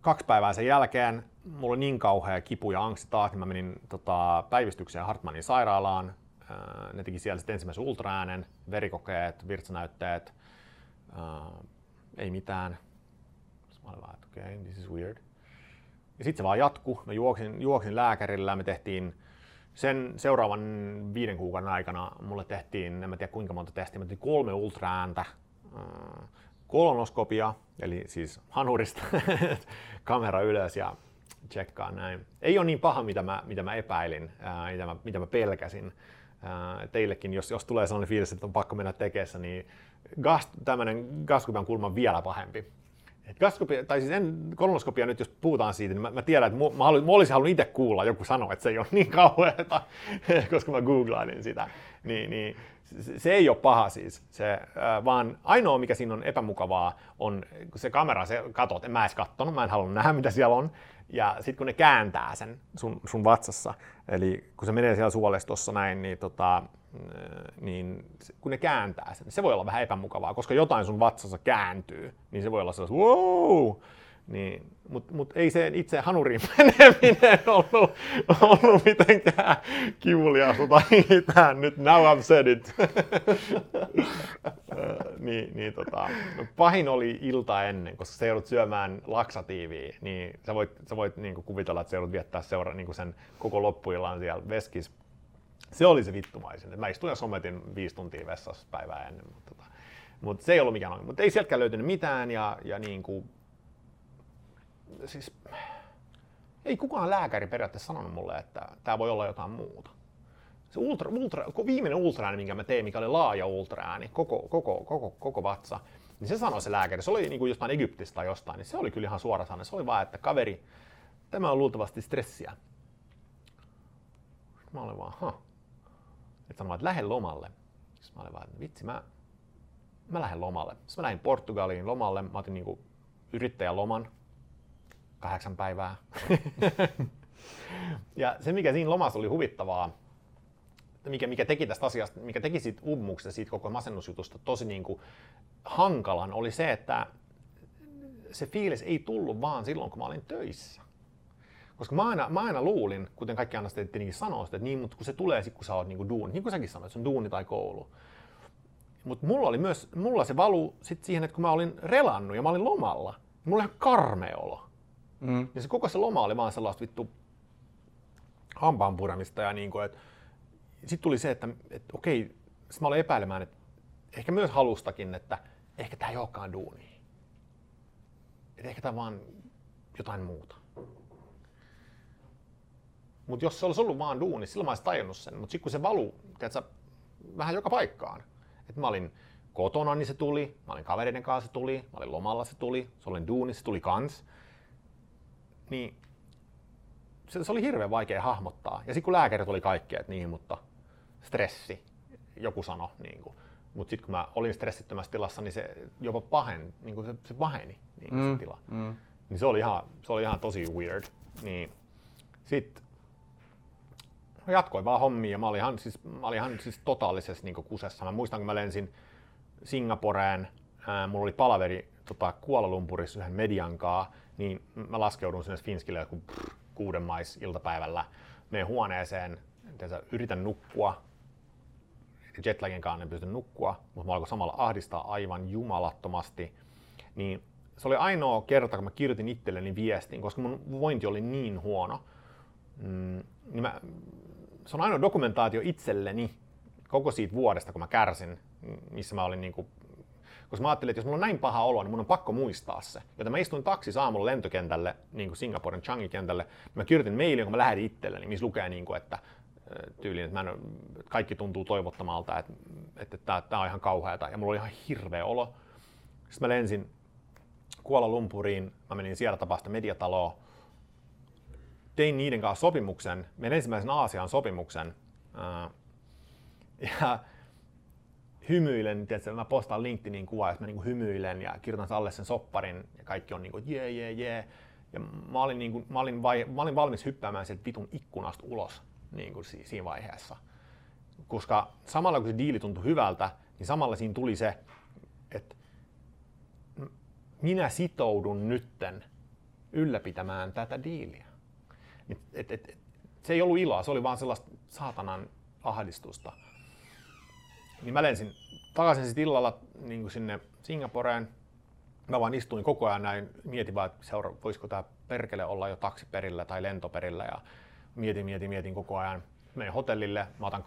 2 päivää sen jälkeen mulla oli niin kauhea kipu ja angsti taas, niin mä menin päivystykseen Hartmanin sairaalaan. Ne teki siellä sitten ensimmäisen ultraäänen, verikokeet, virtsanäytteet. Ei mitään. Sitten mä olin vaan, että okei, this is weird. Ja sitten se vaan jatkuu. Mä juoksin lääkärillä, me tehtiin sen seuraavan 5 kuukauden aikana mulle tehtiin, en mä tiedä kuinka monta testiä, mä tehtiin 3 ultraääntä, kolonoskopia, eli siis hanurista kamera ylös ja tsekkaa näin. Ei ole niin paha, mitä mä epäilin, mitä mä pelkäsin. Teillekin, jos tulee sellainen fiilis, että on pakko mennä tekeessä, niin tämmöinen gastroskopian kulma on vielä pahempi. Kolonoskopia nyt, jos puhutaan siitä, niin mä tiedän, että mä olisin halunnut itse kuulla joku sanoa, että se ei ole niin kauheata, koska mä googlailin sitä. Niin, se ei ole paha siis, vaan ainoa mikä siinä on epämukavaa on, kun se kamera se katot, en mä edes kattonut, mä en halua nähdä mitä siellä on. Ja sitten kun ne kääntää sen sun vatsassa, eli kun se menee siellä suolistossa näin, niin kun ne kääntää sen, niin se voi olla vähän epämukavaa, koska jotain sun vatsassa kääntyy, niin se voi olla sellaista wow! Niin, mut ei se itse hanuriin meneminen ollut mitenkään kivuliasta tai mitään, nyt now I've said it. Pahin oli ilta ennen, koska sä joudut syömään laksatiivia, niin sä voit niinku kuvitella, että sä joudut viettää niinku sen koko loppuillan siellä veskis. Se oli se vittumaisin. Mä istuin ja sometin 5 tuntia vessassa päivää ennen, mutta se ei ollut mikään ongelma. Mutta ei sieltäkään löytynyt mitään ja niinku, siis, ei kukaan lääkäri periaatteessa sanonut mulle, että tämä voi olla jotain muuta. Se viimeinen ultraääni, minkä mä tein, mikä oli laaja ultraääni, koko vatsa, niin se sanoi se lääkäri, se oli niin kuin jostain Egyptistä tai jostain, niin se oli kyllä ihan suora sana. Se oli vaan, että kaveri, tämä on luultavasti stressiä. Mä olin vaan, että sanoin, että lähden lomalle. Sitten mä olin vaan, että vitsi, mä lähden lomalle. Sitten mä lähdin Portugaliin lomalle, mä otin niin kuin yrittäjäloman. 8 päivää. Ja se mikä siinä lomassa oli huvittavaa, mikä teki tästä asiasta, mikä teki siitä uupumuksesta, siitä koko masennusjutusta tosi niin kuin hankalan, oli se, että se fiilis ei tullut vaan silloin, kun mä olin töissä. Koska mä aina luulin, kuten kaikki aina sitten tietenkin sanoo sitä, että niin, mutta kun se tulee sit, kun sä oot niin kuin duuni, niin kuin säkin sanoit, se on duuni tai koulu. Mutta mulla se valuu sit siihen, että kun mä olin relannut ja mä olin lomalla, niin mulla oli ihan karmea olo. Ja se koko se loma oli vaan sellaista vittu hampaan puramista ja niin kuin, että sitten tuli se, että okei, sit mä olin epäilemään, että ehkä myös halustakin, että ehkä tää ei olekaan duunia. Että ehkä tää vaan jotain muuta. Mut jos se olisi ollut vaan duuni, silloin mä olisin tajunnut sen, mut sit kun se valuu, tiiätkö, vähän joka paikkaan, että mä olin kotona, niin se tuli, mä olin kavereiden kanssa, se tuli, mä olin lomalla, se tuli, se olin duunissa, se tuli kans. Niin se oli hirveän vaikea hahmottaa. Ja sitten kun lääkärit oli kaikkea, että niin, mutta stressi, joku sano. Niin mutta sitten kun mä olin stressittömässä tilassa, niin se jopa paheni, niin se paheni niin se tila. Niin se oli ihan tosi weird. Niin. Sitten jatkoin vaan hommia ja mä olin ihan siis totaalisessa niin kusessa. Mä muistan, kun mä lensin Singaporeen, mulla oli palaveri Kuala Lumpurissa yhden median kaa, niin mä laskeudun sinne Finskille joku 6 iltapäivällä, menen huoneeseen, yritän nukkua, jetlagin kanssa en pysty nukkua, mutta mä alkoin samalla ahdistaa aivan jumalattomasti. Niin se oli ainoa kerta, kun mä kirjoitin itselleni viestin, koska mun vointi oli niin huono. Se on ainoa dokumentaatio itselleni koko siitä vuodesta, kun mä kärsin, missä mä olin niinku, koska mä ajattelin, että jos mulla on näin paha olo, niin mun on pakko muistaa se. Joten mä istuin taksissa aamulla lentokentälle, niin Singaporen Changin kentälle, niin mä kirjoitin mailiin, kun mä lähetin itselleni, missä lukee, niin kuin, että tyyliin, että kaikki tuntuu toivottamalta, että tää on ihan kauheata. Ja mulla oli ihan hirveä olo. Sitten mä lensin Kuala Lumpuriin, mä menin siellä tapaista mediataloa, tein niiden kanssa sopimuksen, meidän ensimmäisen Aasian sopimuksen. Ja hymyilen, tiedätkö, mä postaan LinkedInin kuvaa, jos mä niinku hymyilen ja kirjoitan alle sen sopparin ja kaikki on niinku jee. Ja mä olin valmis hyppäämään sieltä vitun ikkunasta ulos niinku siinä vaiheessa. Koska samalla kun se diili tuntui hyvältä, niin samalla siinä tuli se, että minä sitoudun nytten ylläpitämään tätä diiliä. Se ei ollut iloa, se oli vaan sellaista saatanan ahdistusta. Niin mä lensin takaisin sit illalla niin sinne Singaporeen. mä vaan istuin koko ajan näin, mietin vaan, että voisiko tää perkele olla jo taksiperillä tai lentoperillä, ja mietin koko ajan. Menin hotellille, mä otan 1,5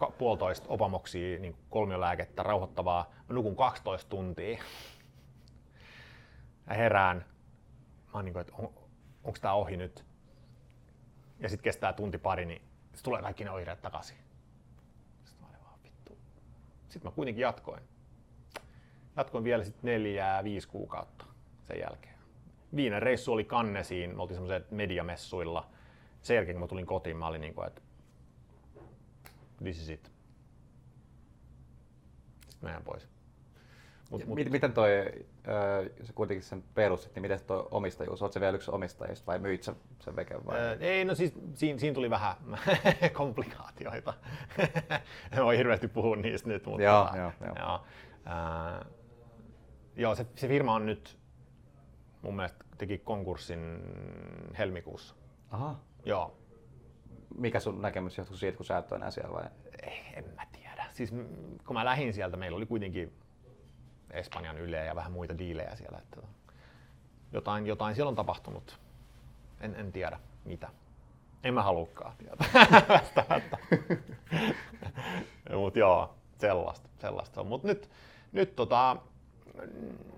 opamoksia, niin kolmiolääkettä, rauhoittavaa, mä nukun 12 tuntia. Ja herään, mä oon niinku, että onks tää ohi nyt? Ja sit kestää tunti pari, niin sit tulee kaikki ne oireet takaisin. Sit mä olin vaan vittu. Sit mä kuitenkin jatkoin. Jatkoin vielä sit 4-5 kuukautta sen jälkeen. Viimeinen reissu oli Kannesiin, me oltiin semmoiset mediamessuilla. Sen jälkeen kun mä tulin kotiin, mä olin niinku, että this is it. Sitten mä jään pois. Miten se kuitenkin sen perussit, niin miten toi omistajuus, oot se vielä yksi omistajista vai myit sen veken vai? Ei, no siis siinä tuli vähän komplikaatioita. En voi hirveästi puhua niistä nyt, mutta joo, se firma on nyt mun mielestä teki konkurssin helmikuussa. Aha. Joo. Mikä sun näkemys johtuu siitä, kun sä et ole enää siellä vai? En mä tiedä. Siis kun mä lähdin sieltä, meillä oli kuitenkin Espanjan yle ja vähän muita diilejä siellä. Että jotain siellä on tapahtunut. En tiedä mitä. En mä halukaan tietää. Mut joo, sellaista on. Mut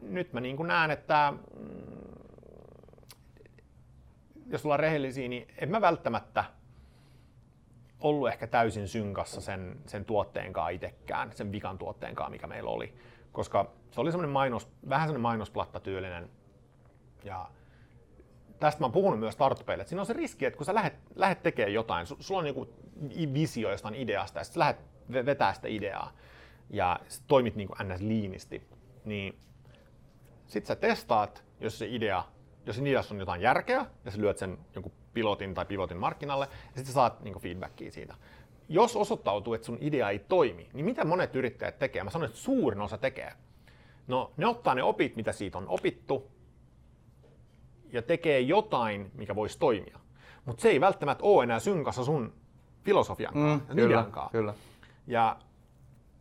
nyt mä niin kuin näen, että jos ollaan rehellisiä, niin en mä välttämättä ollut ehkä täysin synkassa sen tuotteenkaan itsekään, sen vikan tuotteenkaan, mikä meillä oli. Koska se oli semmoinen mainosplatta tyylinen. Ja tästä mä oon puhunut myös startupeille, että siinä on se riski, että kun sä lähet tekemään jotain, sulla on niinku visio jostain ideasta ja sit sä lähet vetää sitä ideaa ja toimit niinku ns. Liinisti, niin sit sä testaat, jos sen ideassa on jotain järkeä ja sä lyöt sen jonkun pilotin tai pivotin markkinalle ja sitten saat niinku feedbackia siitä. Jos osoittautuu, että sun idea ei toimi, niin mitä monet yrittäjät tekee? Mä sanon, että suurin osa tekee. No, ne ottaa ne opit, mitä siitä on opittu ja tekee jotain, mikä voisi toimia. Mutta se ei välttämättä ole enää synkassa sun filosofiankaan ja ideankaan. Kyllä.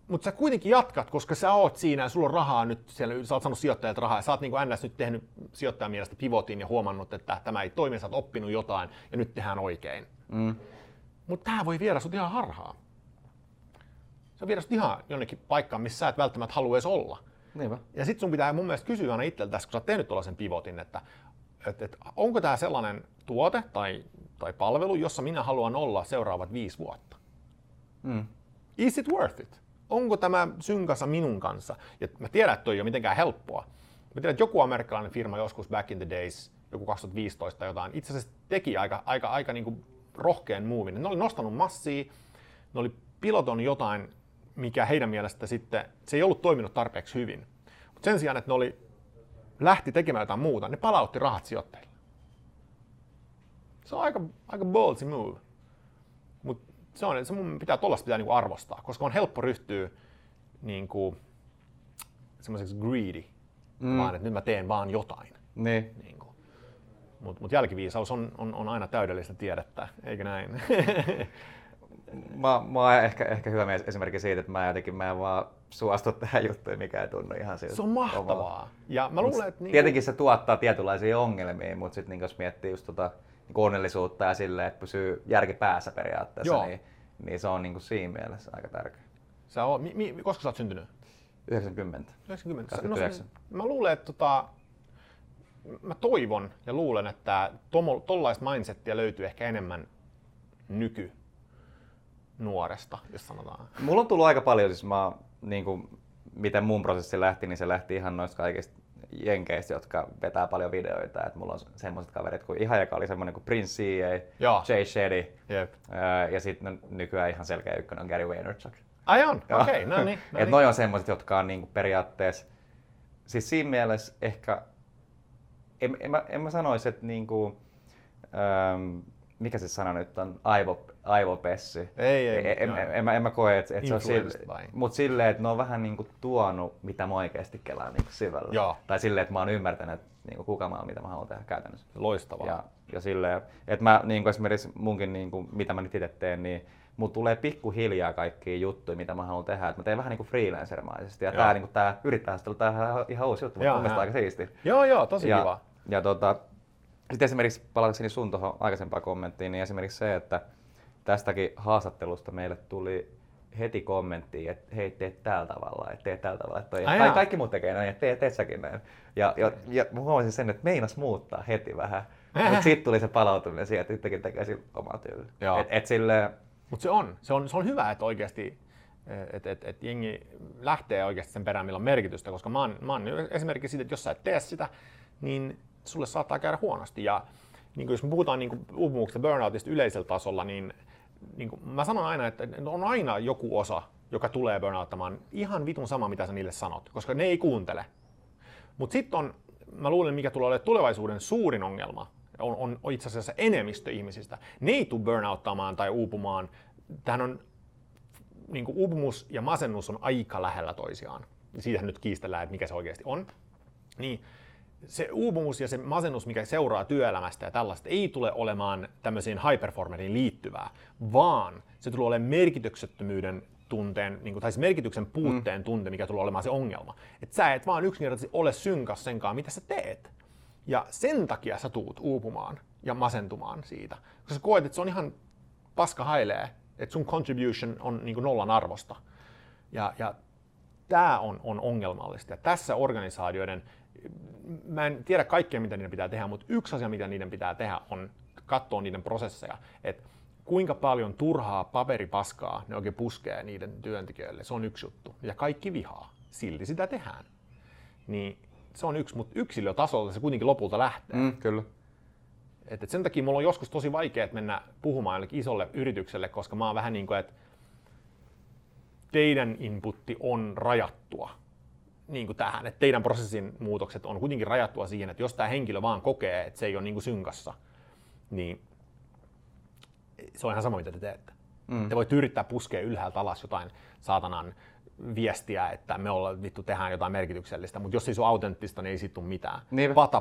Mutta sä kuitenkin jatkat, koska sä oot siinä ja sulla on rahaa nyt, siellä, sä oot saanut sijoittajalta rahaa ja sä oot niin kuin NS nyt tehnyt sijoittajan mielestä pivotin ja huomannut, että tämä ei toimi, sä oot oppinut jotain ja nyt tehdään oikein. Mutta tää voi viedä sut ihan harhaan. Se viedä sut ihan jonnekin paikkaan, missä sä et välttämättä halua edes olla. Niinpä. Ja sit sun pitää mun mielestä kysyä aina itseltäsi, kun sä oot tehnyt tuollaisen pivotin, että onko tää sellainen tuote tai palvelu, jossa minä haluan olla seuraavat 5 vuotta? Is it worth it? Onko tämä synkassa minun kanssa? Ja mä tiedän, että toi ei ole mitenkään helppoa. Mä tiedän, että joku amerikkalainen firma joskus back in the days, joku 2015 tai jotain, itse asiassa teki aika niin kuin rohkean muuvin. Ne oli nostanut massia, ne oli pilotoinut jotain, mikä heidän mielestä sitten, se ei ollut toiminut tarpeeksi hyvin. Mut sen sijaan, että ne lähti tekemään jotain muuta, ne palautti rahat sijoittajille. Se on aika ballsy move. Mut se mun pitää niinku arvostaa, koska on helppo ryhtyä niinku semmoiseksi greedy, vaan että nyt mä teen vaan jotain. Niin. Niinku. Mutta jälkiviisaus on aina täydellistä tiedettä, eikö näin? Mä oon ehkä hyvä mies esimerkki siitä, että mä en vaan suostu tähän juttuun, mikä ei tunnu ihan siltä. Se on mahtavaa. Ja mä luulen, että tietenkin se tuottaa tietynlaisia ongelmia, mutta sitten niin jos miettii just niin onnellisuutta ja silleen, että pysyy järki päässä periaatteessa, niin se on niin siinä mielessä aika tärkeä. Koska sä oot syntynyt? 90. 89. No, mä luulen, että mä toivon ja luulen, että tollaista mindsettiä löytyy ehkä enemmän nykynuoresta, jos sanotaan. Mulla on tullut aika paljon, siis niin kuin, miten mun prosessi lähti, niin se lähti ihan noista kaikista jenkeistä, jotka vetää paljon videoita. Et mulla on semmoiset kaverit kuin Iha, joka oli semmoinen kuin Prince C.A., Jay Shetty, ja sitten nykyään ihan selkeä ykkönen on Gary Vaynerchuk. Ai on? Okei, no niin. Et noi on semmoiset, jotka on niinku periaatteessa, siis siinä mielessä ehkä en mä sanoisi, että niinku, mikä se sana nyt on, aivopessi. En mä koe, että se on silleen, mutta silleen, että ne on vähän niinku tuonut, mitä mä oikeasti kelaan niinku syvällä. Joo. Tai silleen, että mä oon ymmärtänyt, niinku, kuka mä oon, mitä mä haluan tehdä käytännössä. Loistavaa. Ja silleen, että mä niinku esimerkiksi munkin, niinku, mitä mä nyt itse teen, niin mut tulee pikkuhiljaa kaikkia juttuja, mitä mä haluan tehdä. Et mä teen vähän niinku freelancer-maisesti ja tää, niinku, tää yrittäjähastelu, tää on ihan uusi juttu, mutta mun mielestä aika siisti. Joo, tosi kiva. Ja sitten esimerkiksi palatakseni sun tuohon aikaisempaan kommenttiin, niin esimerkiksi se, että tästäkin haastattelusta meille tuli heti kommenttiin, että hei, teet tällä tavalla. Tai kaikki muut tekee näin, että teet säkin näin. Ja huomasin sen, että meinas muuttaa heti vähän. Mutta siitä tuli se palautuminen siihen, että itsekin tekee sillä omaa tyyliä. Mutta se on hyvä, että oikeasti et jengi lähtee oikeasti sen perään, millä on merkitystä, koska mä oon esimerkiksi siitä, että jos sä et tee sitä, niin sulle saattaa käydä huonosti. Ja niin jos me puhutaan niin uupumuksesta, burnoutista yleisellä tasolla, niin mä sanon aina, että on aina joku osa, joka tulee burnouttamaan ihan vitun sama, mitä sä niille sanot, koska ne ei kuuntele. Mutta sitten mä luulen, mikä tulee olemaan tulevaisuuden suurin ongelma, on itse asiassa enemmistö ihmisistä. Ne ei tule burnouttamaan tai uupumaan. Tähän on, niin kuin uupumus ja masennus on aika lähellä toisiaan. Siitähän nyt kiistellään, että mikä se oikeasti on. Niin, se uupumus ja se masennus, mikä seuraa työelämästä ja tällaista, ei tule olemaan tämmöiseen high-performeriin liittyvää, vaan se tulee olemaan merkityksettömyyden tunteen, tai siis merkityksen puutteen tunte, mikä tulee olemaan se ongelma. Että sä et vaan yksinkertaisesti ole synkäs senkaan, mitä sä teet. Ja sen takia sä tuut uupumaan ja masentumaan siitä. Koska sä koet, että se on ihan paska hailee, että sun contribution on niin kuin nollan arvosta. Ja tää on ongelmallista. Ja tässä organisaatioiden, mä en tiedä kaikkea, mitä niiden pitää tehdä, mutta yksi asia, mitä niiden pitää tehdä, on katsoa niiden prosesseja. Että kuinka paljon turhaa paperipaskaa ne oikein puskee niiden työntekijöille. Se on yksi juttu. Ja kaikki vihaa. Silti sitä tehdään. Niin se on yksi, mutta yksilötasolta se kuitenkin lopulta lähtee. Kyllä. Et sen takia mulla on joskus tosi vaikea mennä puhumaan jollekin isolle yritykselle, koska mä oon vähän niin kuin, että teidän inputti on rajattua. Niin kuin tähän, että teidän prosessin muutokset on kuitenkin rajattua siihen, että jos tämä henkilö vaan kokee, että se ei ole niin kuin synkassa, niin se on ihan sama, mitä te teette. Te voitte yrittää puskea ylhäältä alas jotain saatanan viestiä, että me ollaan vittu tehdään jotain merkityksellistä, mutta jos ei se ole autenttista, niin ei siitä tule mitään.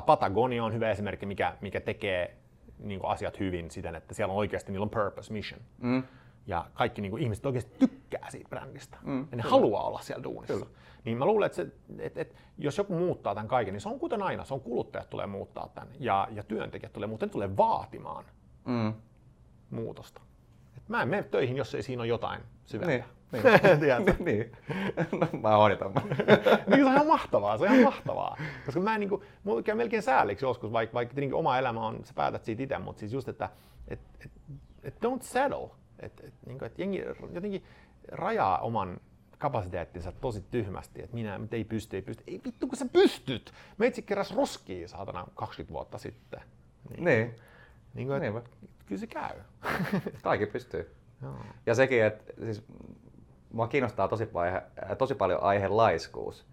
Patagonia on hyvä esimerkki, mikä tekee niin kuin asiat hyvin siten, että siellä on oikeasti niillä on purpose, mission. Ja kaikki niin kuin, ihmiset oikeasti tykkää siitä brändistä ja ne haluaa olla siellä duunissa. Kyllä. Niin mä luulen, että jos joku muuttaa tämän kaiken, niin se on kuten aina, se on kuluttajat tulee muuttaa tämän ja työntekijät tulee muuten tulee vaatimaan muutosta. Et mä en mene töihin, jos ei siinä ole jotain syvempää. Niin. No, mä hoitan. Niin, se on ihan mahtavaa. Koska mä en niinku, mulla käy melkein sääliksi joskus, vaikka tietenkin oma elämä on, sä päätät siitä itse, mutta siis just, että don't settle. Että jengi jotenkin rajaa oman kapasiteettinsa tosi tyhmästi, että minä ei pysty. Ei vittu, kun sä pystyt! Meitsi keräs roskiin, saatana, 20 vuotta sitten. Kyllä se käy. Kaikki pystyy. Ja sekin, että siis, mua kiinnostaa tosi paljon aihe laiskuus.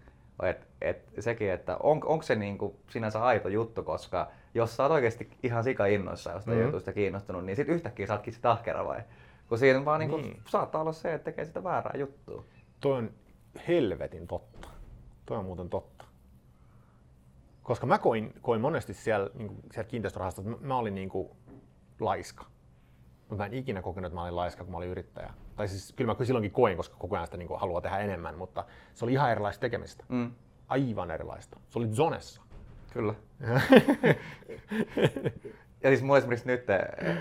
Sekin, että onko se niinku sinänsä aito juttu, koska jos sä oot oikeesti ihan sika innoissa jostain jutusta kiinnostunut, niin sit yhtäkkiä sä ootkin sit ahkera vai? Kun siinä vaan niinku saattaa olla se, että tekee sitä väärää juttua. Toi on helvetin totta. Toi on muuten totta. Koska mä koin monesti siellä kiinteistörahastossa, että mä olin niinku laiska. Mutta mä en ikinä kokenut, että mä olin laiska, kun mä olin yrittäjä. Tai siis kyllä mä silloinkin koin, koska koko ajan sitä niinku haluaa tehdä enemmän, mutta se oli ihan erilaista tekemistä. Aivan erilaista. Se oli zonessa. Kyllä. Ja siis mulla esimerkiksi nyt,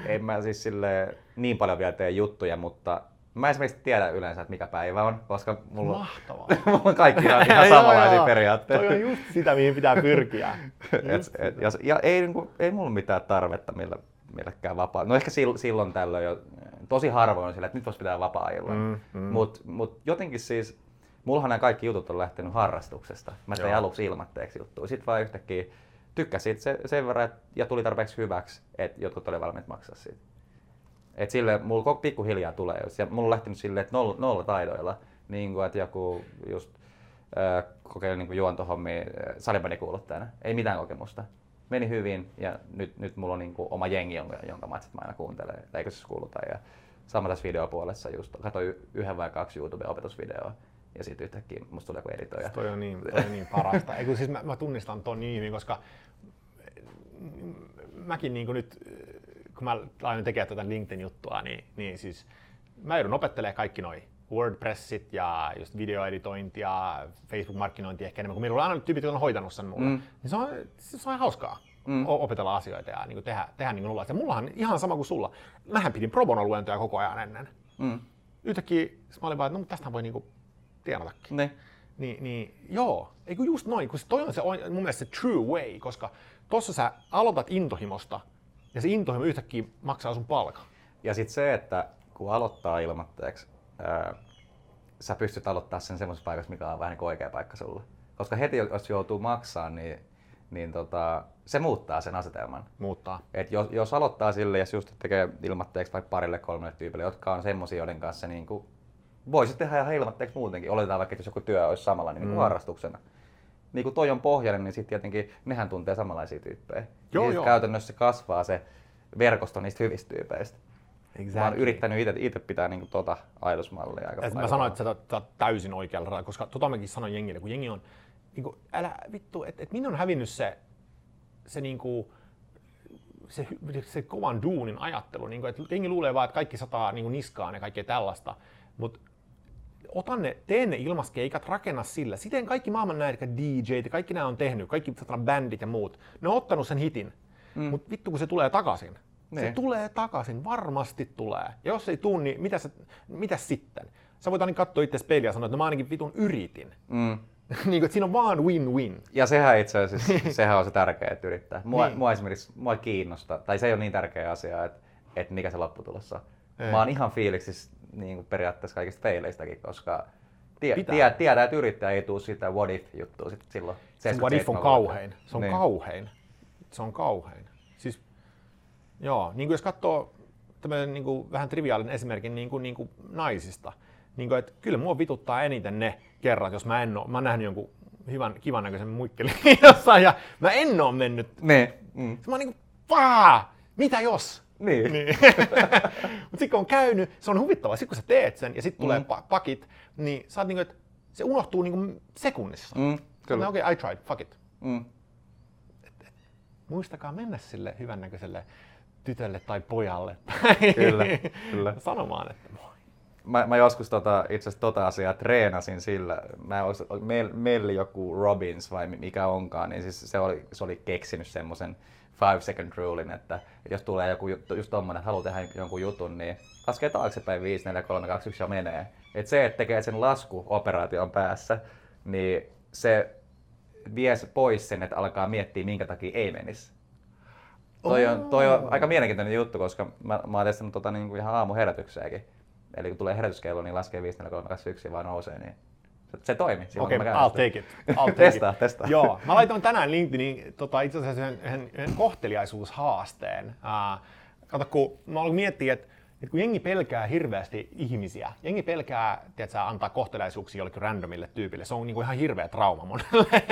en mä siis sille niin paljon vielä tee juttuja, mutta mä esimerkiksi tiedän yleensä, että mikä päivä on, koska mulla on kaikki ihan samanlaisia periaatteita. Toi on just sitä, mihin pitää pyrkiä. Ja ei mulla mitään tarvetta millekään vapaa. No ehkä silloin tällöin jo tosi harvoin on sillä, että nyt vois pitää vapaa-ajilla. Mut jotenkin siis, mullahan nämä kaikki jutut on lähtenyt harrastuksesta. Mä tein aluksi ilmatteeksi juttuja. Sitten vaan yhtäkkiä tykkäsin sen verran ja tuli tarpeeksi hyväksi, että jotkut oli valmiit maksaa siitä. Et sille mulla pikkuhiljaa tulee. Ja mulla on lähtenyt silleen, että nolla taidoilla. Niin kuin, että joku just kokeili niin juontohommia salibandikuuluttajana. Ei mitään kokemusta. Meni hyvin ja nyt mulla on niin kuin oma jengi, jonka matsit mä aina kuuntelen. Eikö se kuuluta? Ja sama tässä videopuolessa just katsoin 1 vai 2 YouTube-opetusvideoa. Ja sitten yhtäkkiä musta tulee joku editoija. Toi on niin parasta. Eiku, siis mä tunnistan ton niin hyvin, koska mäkin niin nyt, kun mä aion tekemään tätä LinkedIn-juttua, niin siis mä joudun opettelemaan kaikki noi WordPressit ja just videoeditointi ja Facebook-markkinointi ehkä enemmän, kun minulla on aina tyypit, jotka on hoitanut sen mulle. Niin se on ihan hauskaa opetella asioita ja niin tehdä niin kuin luullaan. Mullahan ihan sama kuin sulla. Mähän pidin pro bono-luentoja koko ajan ennen. Yhtäkkiä mä olin vaan, että no, tästähän voi niinku tienatakin. Niin, joo. Eiku just noin, kun toi on se mun mielestä se true way, koska tossa sä aloitat intohimosta ja se intohimo yhtäkkiä maksaa sun palkan. Ja sit se, että kun aloittaa ilmoitteeksi, sä pystyt aloittamaan sen semmoisessa paikassa, mikä on vähän niin kuin oikea paikka sulle. Koska heti jos joutuu maksamaan, niin, se muuttaa sen asetelman. Et jos aloittaa sille ja just tekee ilmatteeksi vaikka parille kolmelle tyypille, jotka on semmoisia, joiden kanssa se niin kuin voisit tehdä ihan ilmatteeksi muutenkin. Oletetaan vaikka, että jos joku työ olisi samalla niin kuin harrastuksena. Niin kuin toi on pohjainen, niin sitten tietenkin nehän tuntee samanlaisia tyyppejä. Joo. Käytännössä kasvaa se verkosto niistä hyvistä tyypeistä. Exactly. Mä oon yrittänyt itse pitää niinku tota ajatusmallia aika paljon. Mä sanoin, että sä oot täysin oikealla radalla, koska tota mäkin sanoin jengille, kun jengi on niinku, älä vittu, että minne on hävinnyt se kovan duunin ajattelu, niinku, että jengi luulee vaan, että kaikki sataa niinku niskaan ja kaikkea tällaista, mut tee ne ilmaskeikat, rakenna sillä. Siten kaikki maailman nämä DJt, kaikki nämä on tehnyt, kaikki satana bändit ja muut, ne on ottanut sen hitin, mut vittu kun se tulee takaisin. Se tulee takaisin, varmasti tulee. Ja jos ei tule, niin mitä sitten? Sä voit aina katsoa itse peiliä ja sanoa, että mä ainakin vitun yritin. Niin, että siinä on vaan win-win. Ja sehän itse asiassa sehän on se tärkeä, että yrittää. Mua esimerkiksi mua kiinnostaa, tai se ei ole niin tärkeä asia, että mikä se lopputulossa on. Mä oon ihan fiiliksissä niin periaatteessa kaikista peileistäkin, koska tiedät, että yrittää ei tule sitä what if-juttua silloin. Se what if on kauhein. Se on kauhein. Siis, joo, niin kuin jos katsoo tämmöinen niin kuin vähän triviaalinen esimerkin niin kuin naisista, niin kuin, että kyllä mua vituttaa eniten ne kerrat, jos mä oon nähnyt jonkun hyvän, kivan näköisen muikkelin jossain ja mä en oo mennyt. Se mä oon niin kuin, mitä jos? Niin. Mut sit kun on käynyt, se on huvittavaa, sit kun sä teet sen ja sit tulee pakit, niin sä oot niin kuin, että se unohtuu niin kuin sekunnissa. Kyllä. Okei, I tried, fuck it. Muistakaa mennä sille hyvän näköiselle tytölle tai pojalle kyllä. sanomaan, että moi. Mä joskus itse asiassa asiaa treenasin sillä, meillä joku Robbins vai mikä onkaan, niin siis se oli keksinyt semmoisen 5-second rulein, että jos tulee joku just tommonen, että haluaa tehdä jonkun jutun, niin laskee taaksepäin 5, 4, 3, 2, 1 ja menee. Et se, että tekee sen laskuoperaation päässä, niin se vie pois sen, että alkaa miettiä minkä takia ei menisi. Toi on aika mielenkiintoinen juttu, koska mä oon testannut niinku ihan aamuherätykseenkin. Eli kun tulee herätyskello, niin laskee 5, 4, 3, 2, 1 ja vaan nousee, niin se toimii. Okei, I'll take it. Testaa. Joo, mä laitoin tänään LinkedInin itse asiassa yhden kohteliaisuushaasteen. Kato, kun mä aloin miettiä, että kun jengi pelkää hirveästi ihmisiä, jengi pelkää antaa kohteliaisuuksia jollekin randomille tyypille, se on niinku ihan hirveä trauma monelle.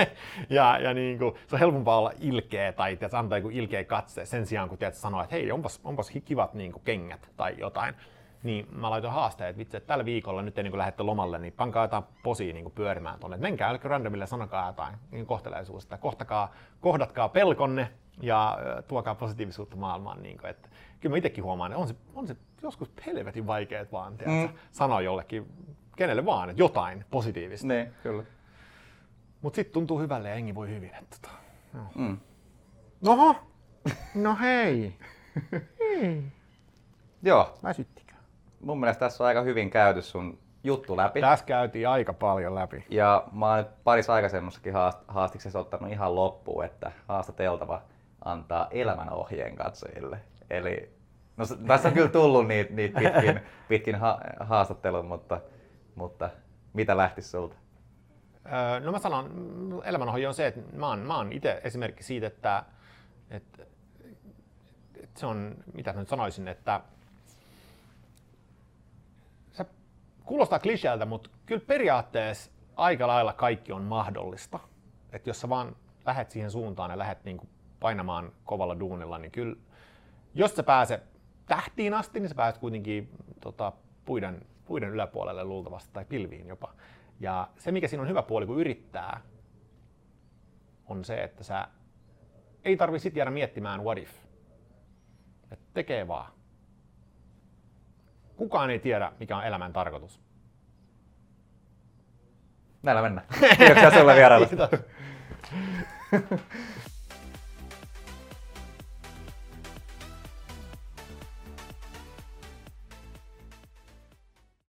ja niinku, se on helpompaa olla ilkeä tai antaa joku ilkeä katse sen sijaan, kun sanoo, että hei, onpas kivat niinku kengät tai jotain. Niin mä laitoin haasteen, että vitsi, että tällä viikolla nyt ei niinku lähdette lomalle, niin pankaa jotain posia niinku pyörimään tuonne. Et menkää älkää randomille, sanokaa jotain niin kohteliaisuudesta. Kohdatkaa pelkonne ja tuokaa positiivisuutta maailmaan. Niinku, että kyllä mä itsekin huomaan, että on se joskus helvetin vaikeet vaan sanoa jollekin, kenelle vaan, että jotain positiivista. Ne, kyllä. Mut sit tuntuu hyvälle ja hengi voi hyvin. Noho! No hei! Joo. Väsyttikö? Mun mielestä tässä on aika hyvin käyty sun juttu läpi. Tässä käytiin aika paljon läpi. Ja mä oon parissa aikaisemmassakin haastiksessa ottanut ihan loppuun, että haastateltava antaa elämänohjeen katsojille. Eli no, tässä on kyllä tullut niitä pitkin haastattelun, mutta mitä lähtisi sulta? No mä sanon, elämänohje on se, että mä oon itse esimerkki siitä, että se on, mitä nyt sanoisin, että se kuulostaa kliseeltä, mutta kyllä periaatteessa aika lailla kaikki on mahdollista. Että jos sä vaan lähet siihen suuntaan ja lähet niin kuin painamaan kovalla duunilla, niin kyllä jos sä pääset tähtiin asti, niin sä pääset kuitenkin puiden yläpuolelle luultavasti tai pilviin jopa. Ja se mikä siinä on hyvä puoli, kun yrittää, on se, että sä ei tarvitse sit jäädä miettimään what if. Et tekee vaan. Kukaan ei tiedä, mikä on elämän tarkoitus. Näillä mennään. Kiitoksia sulle vierailusta.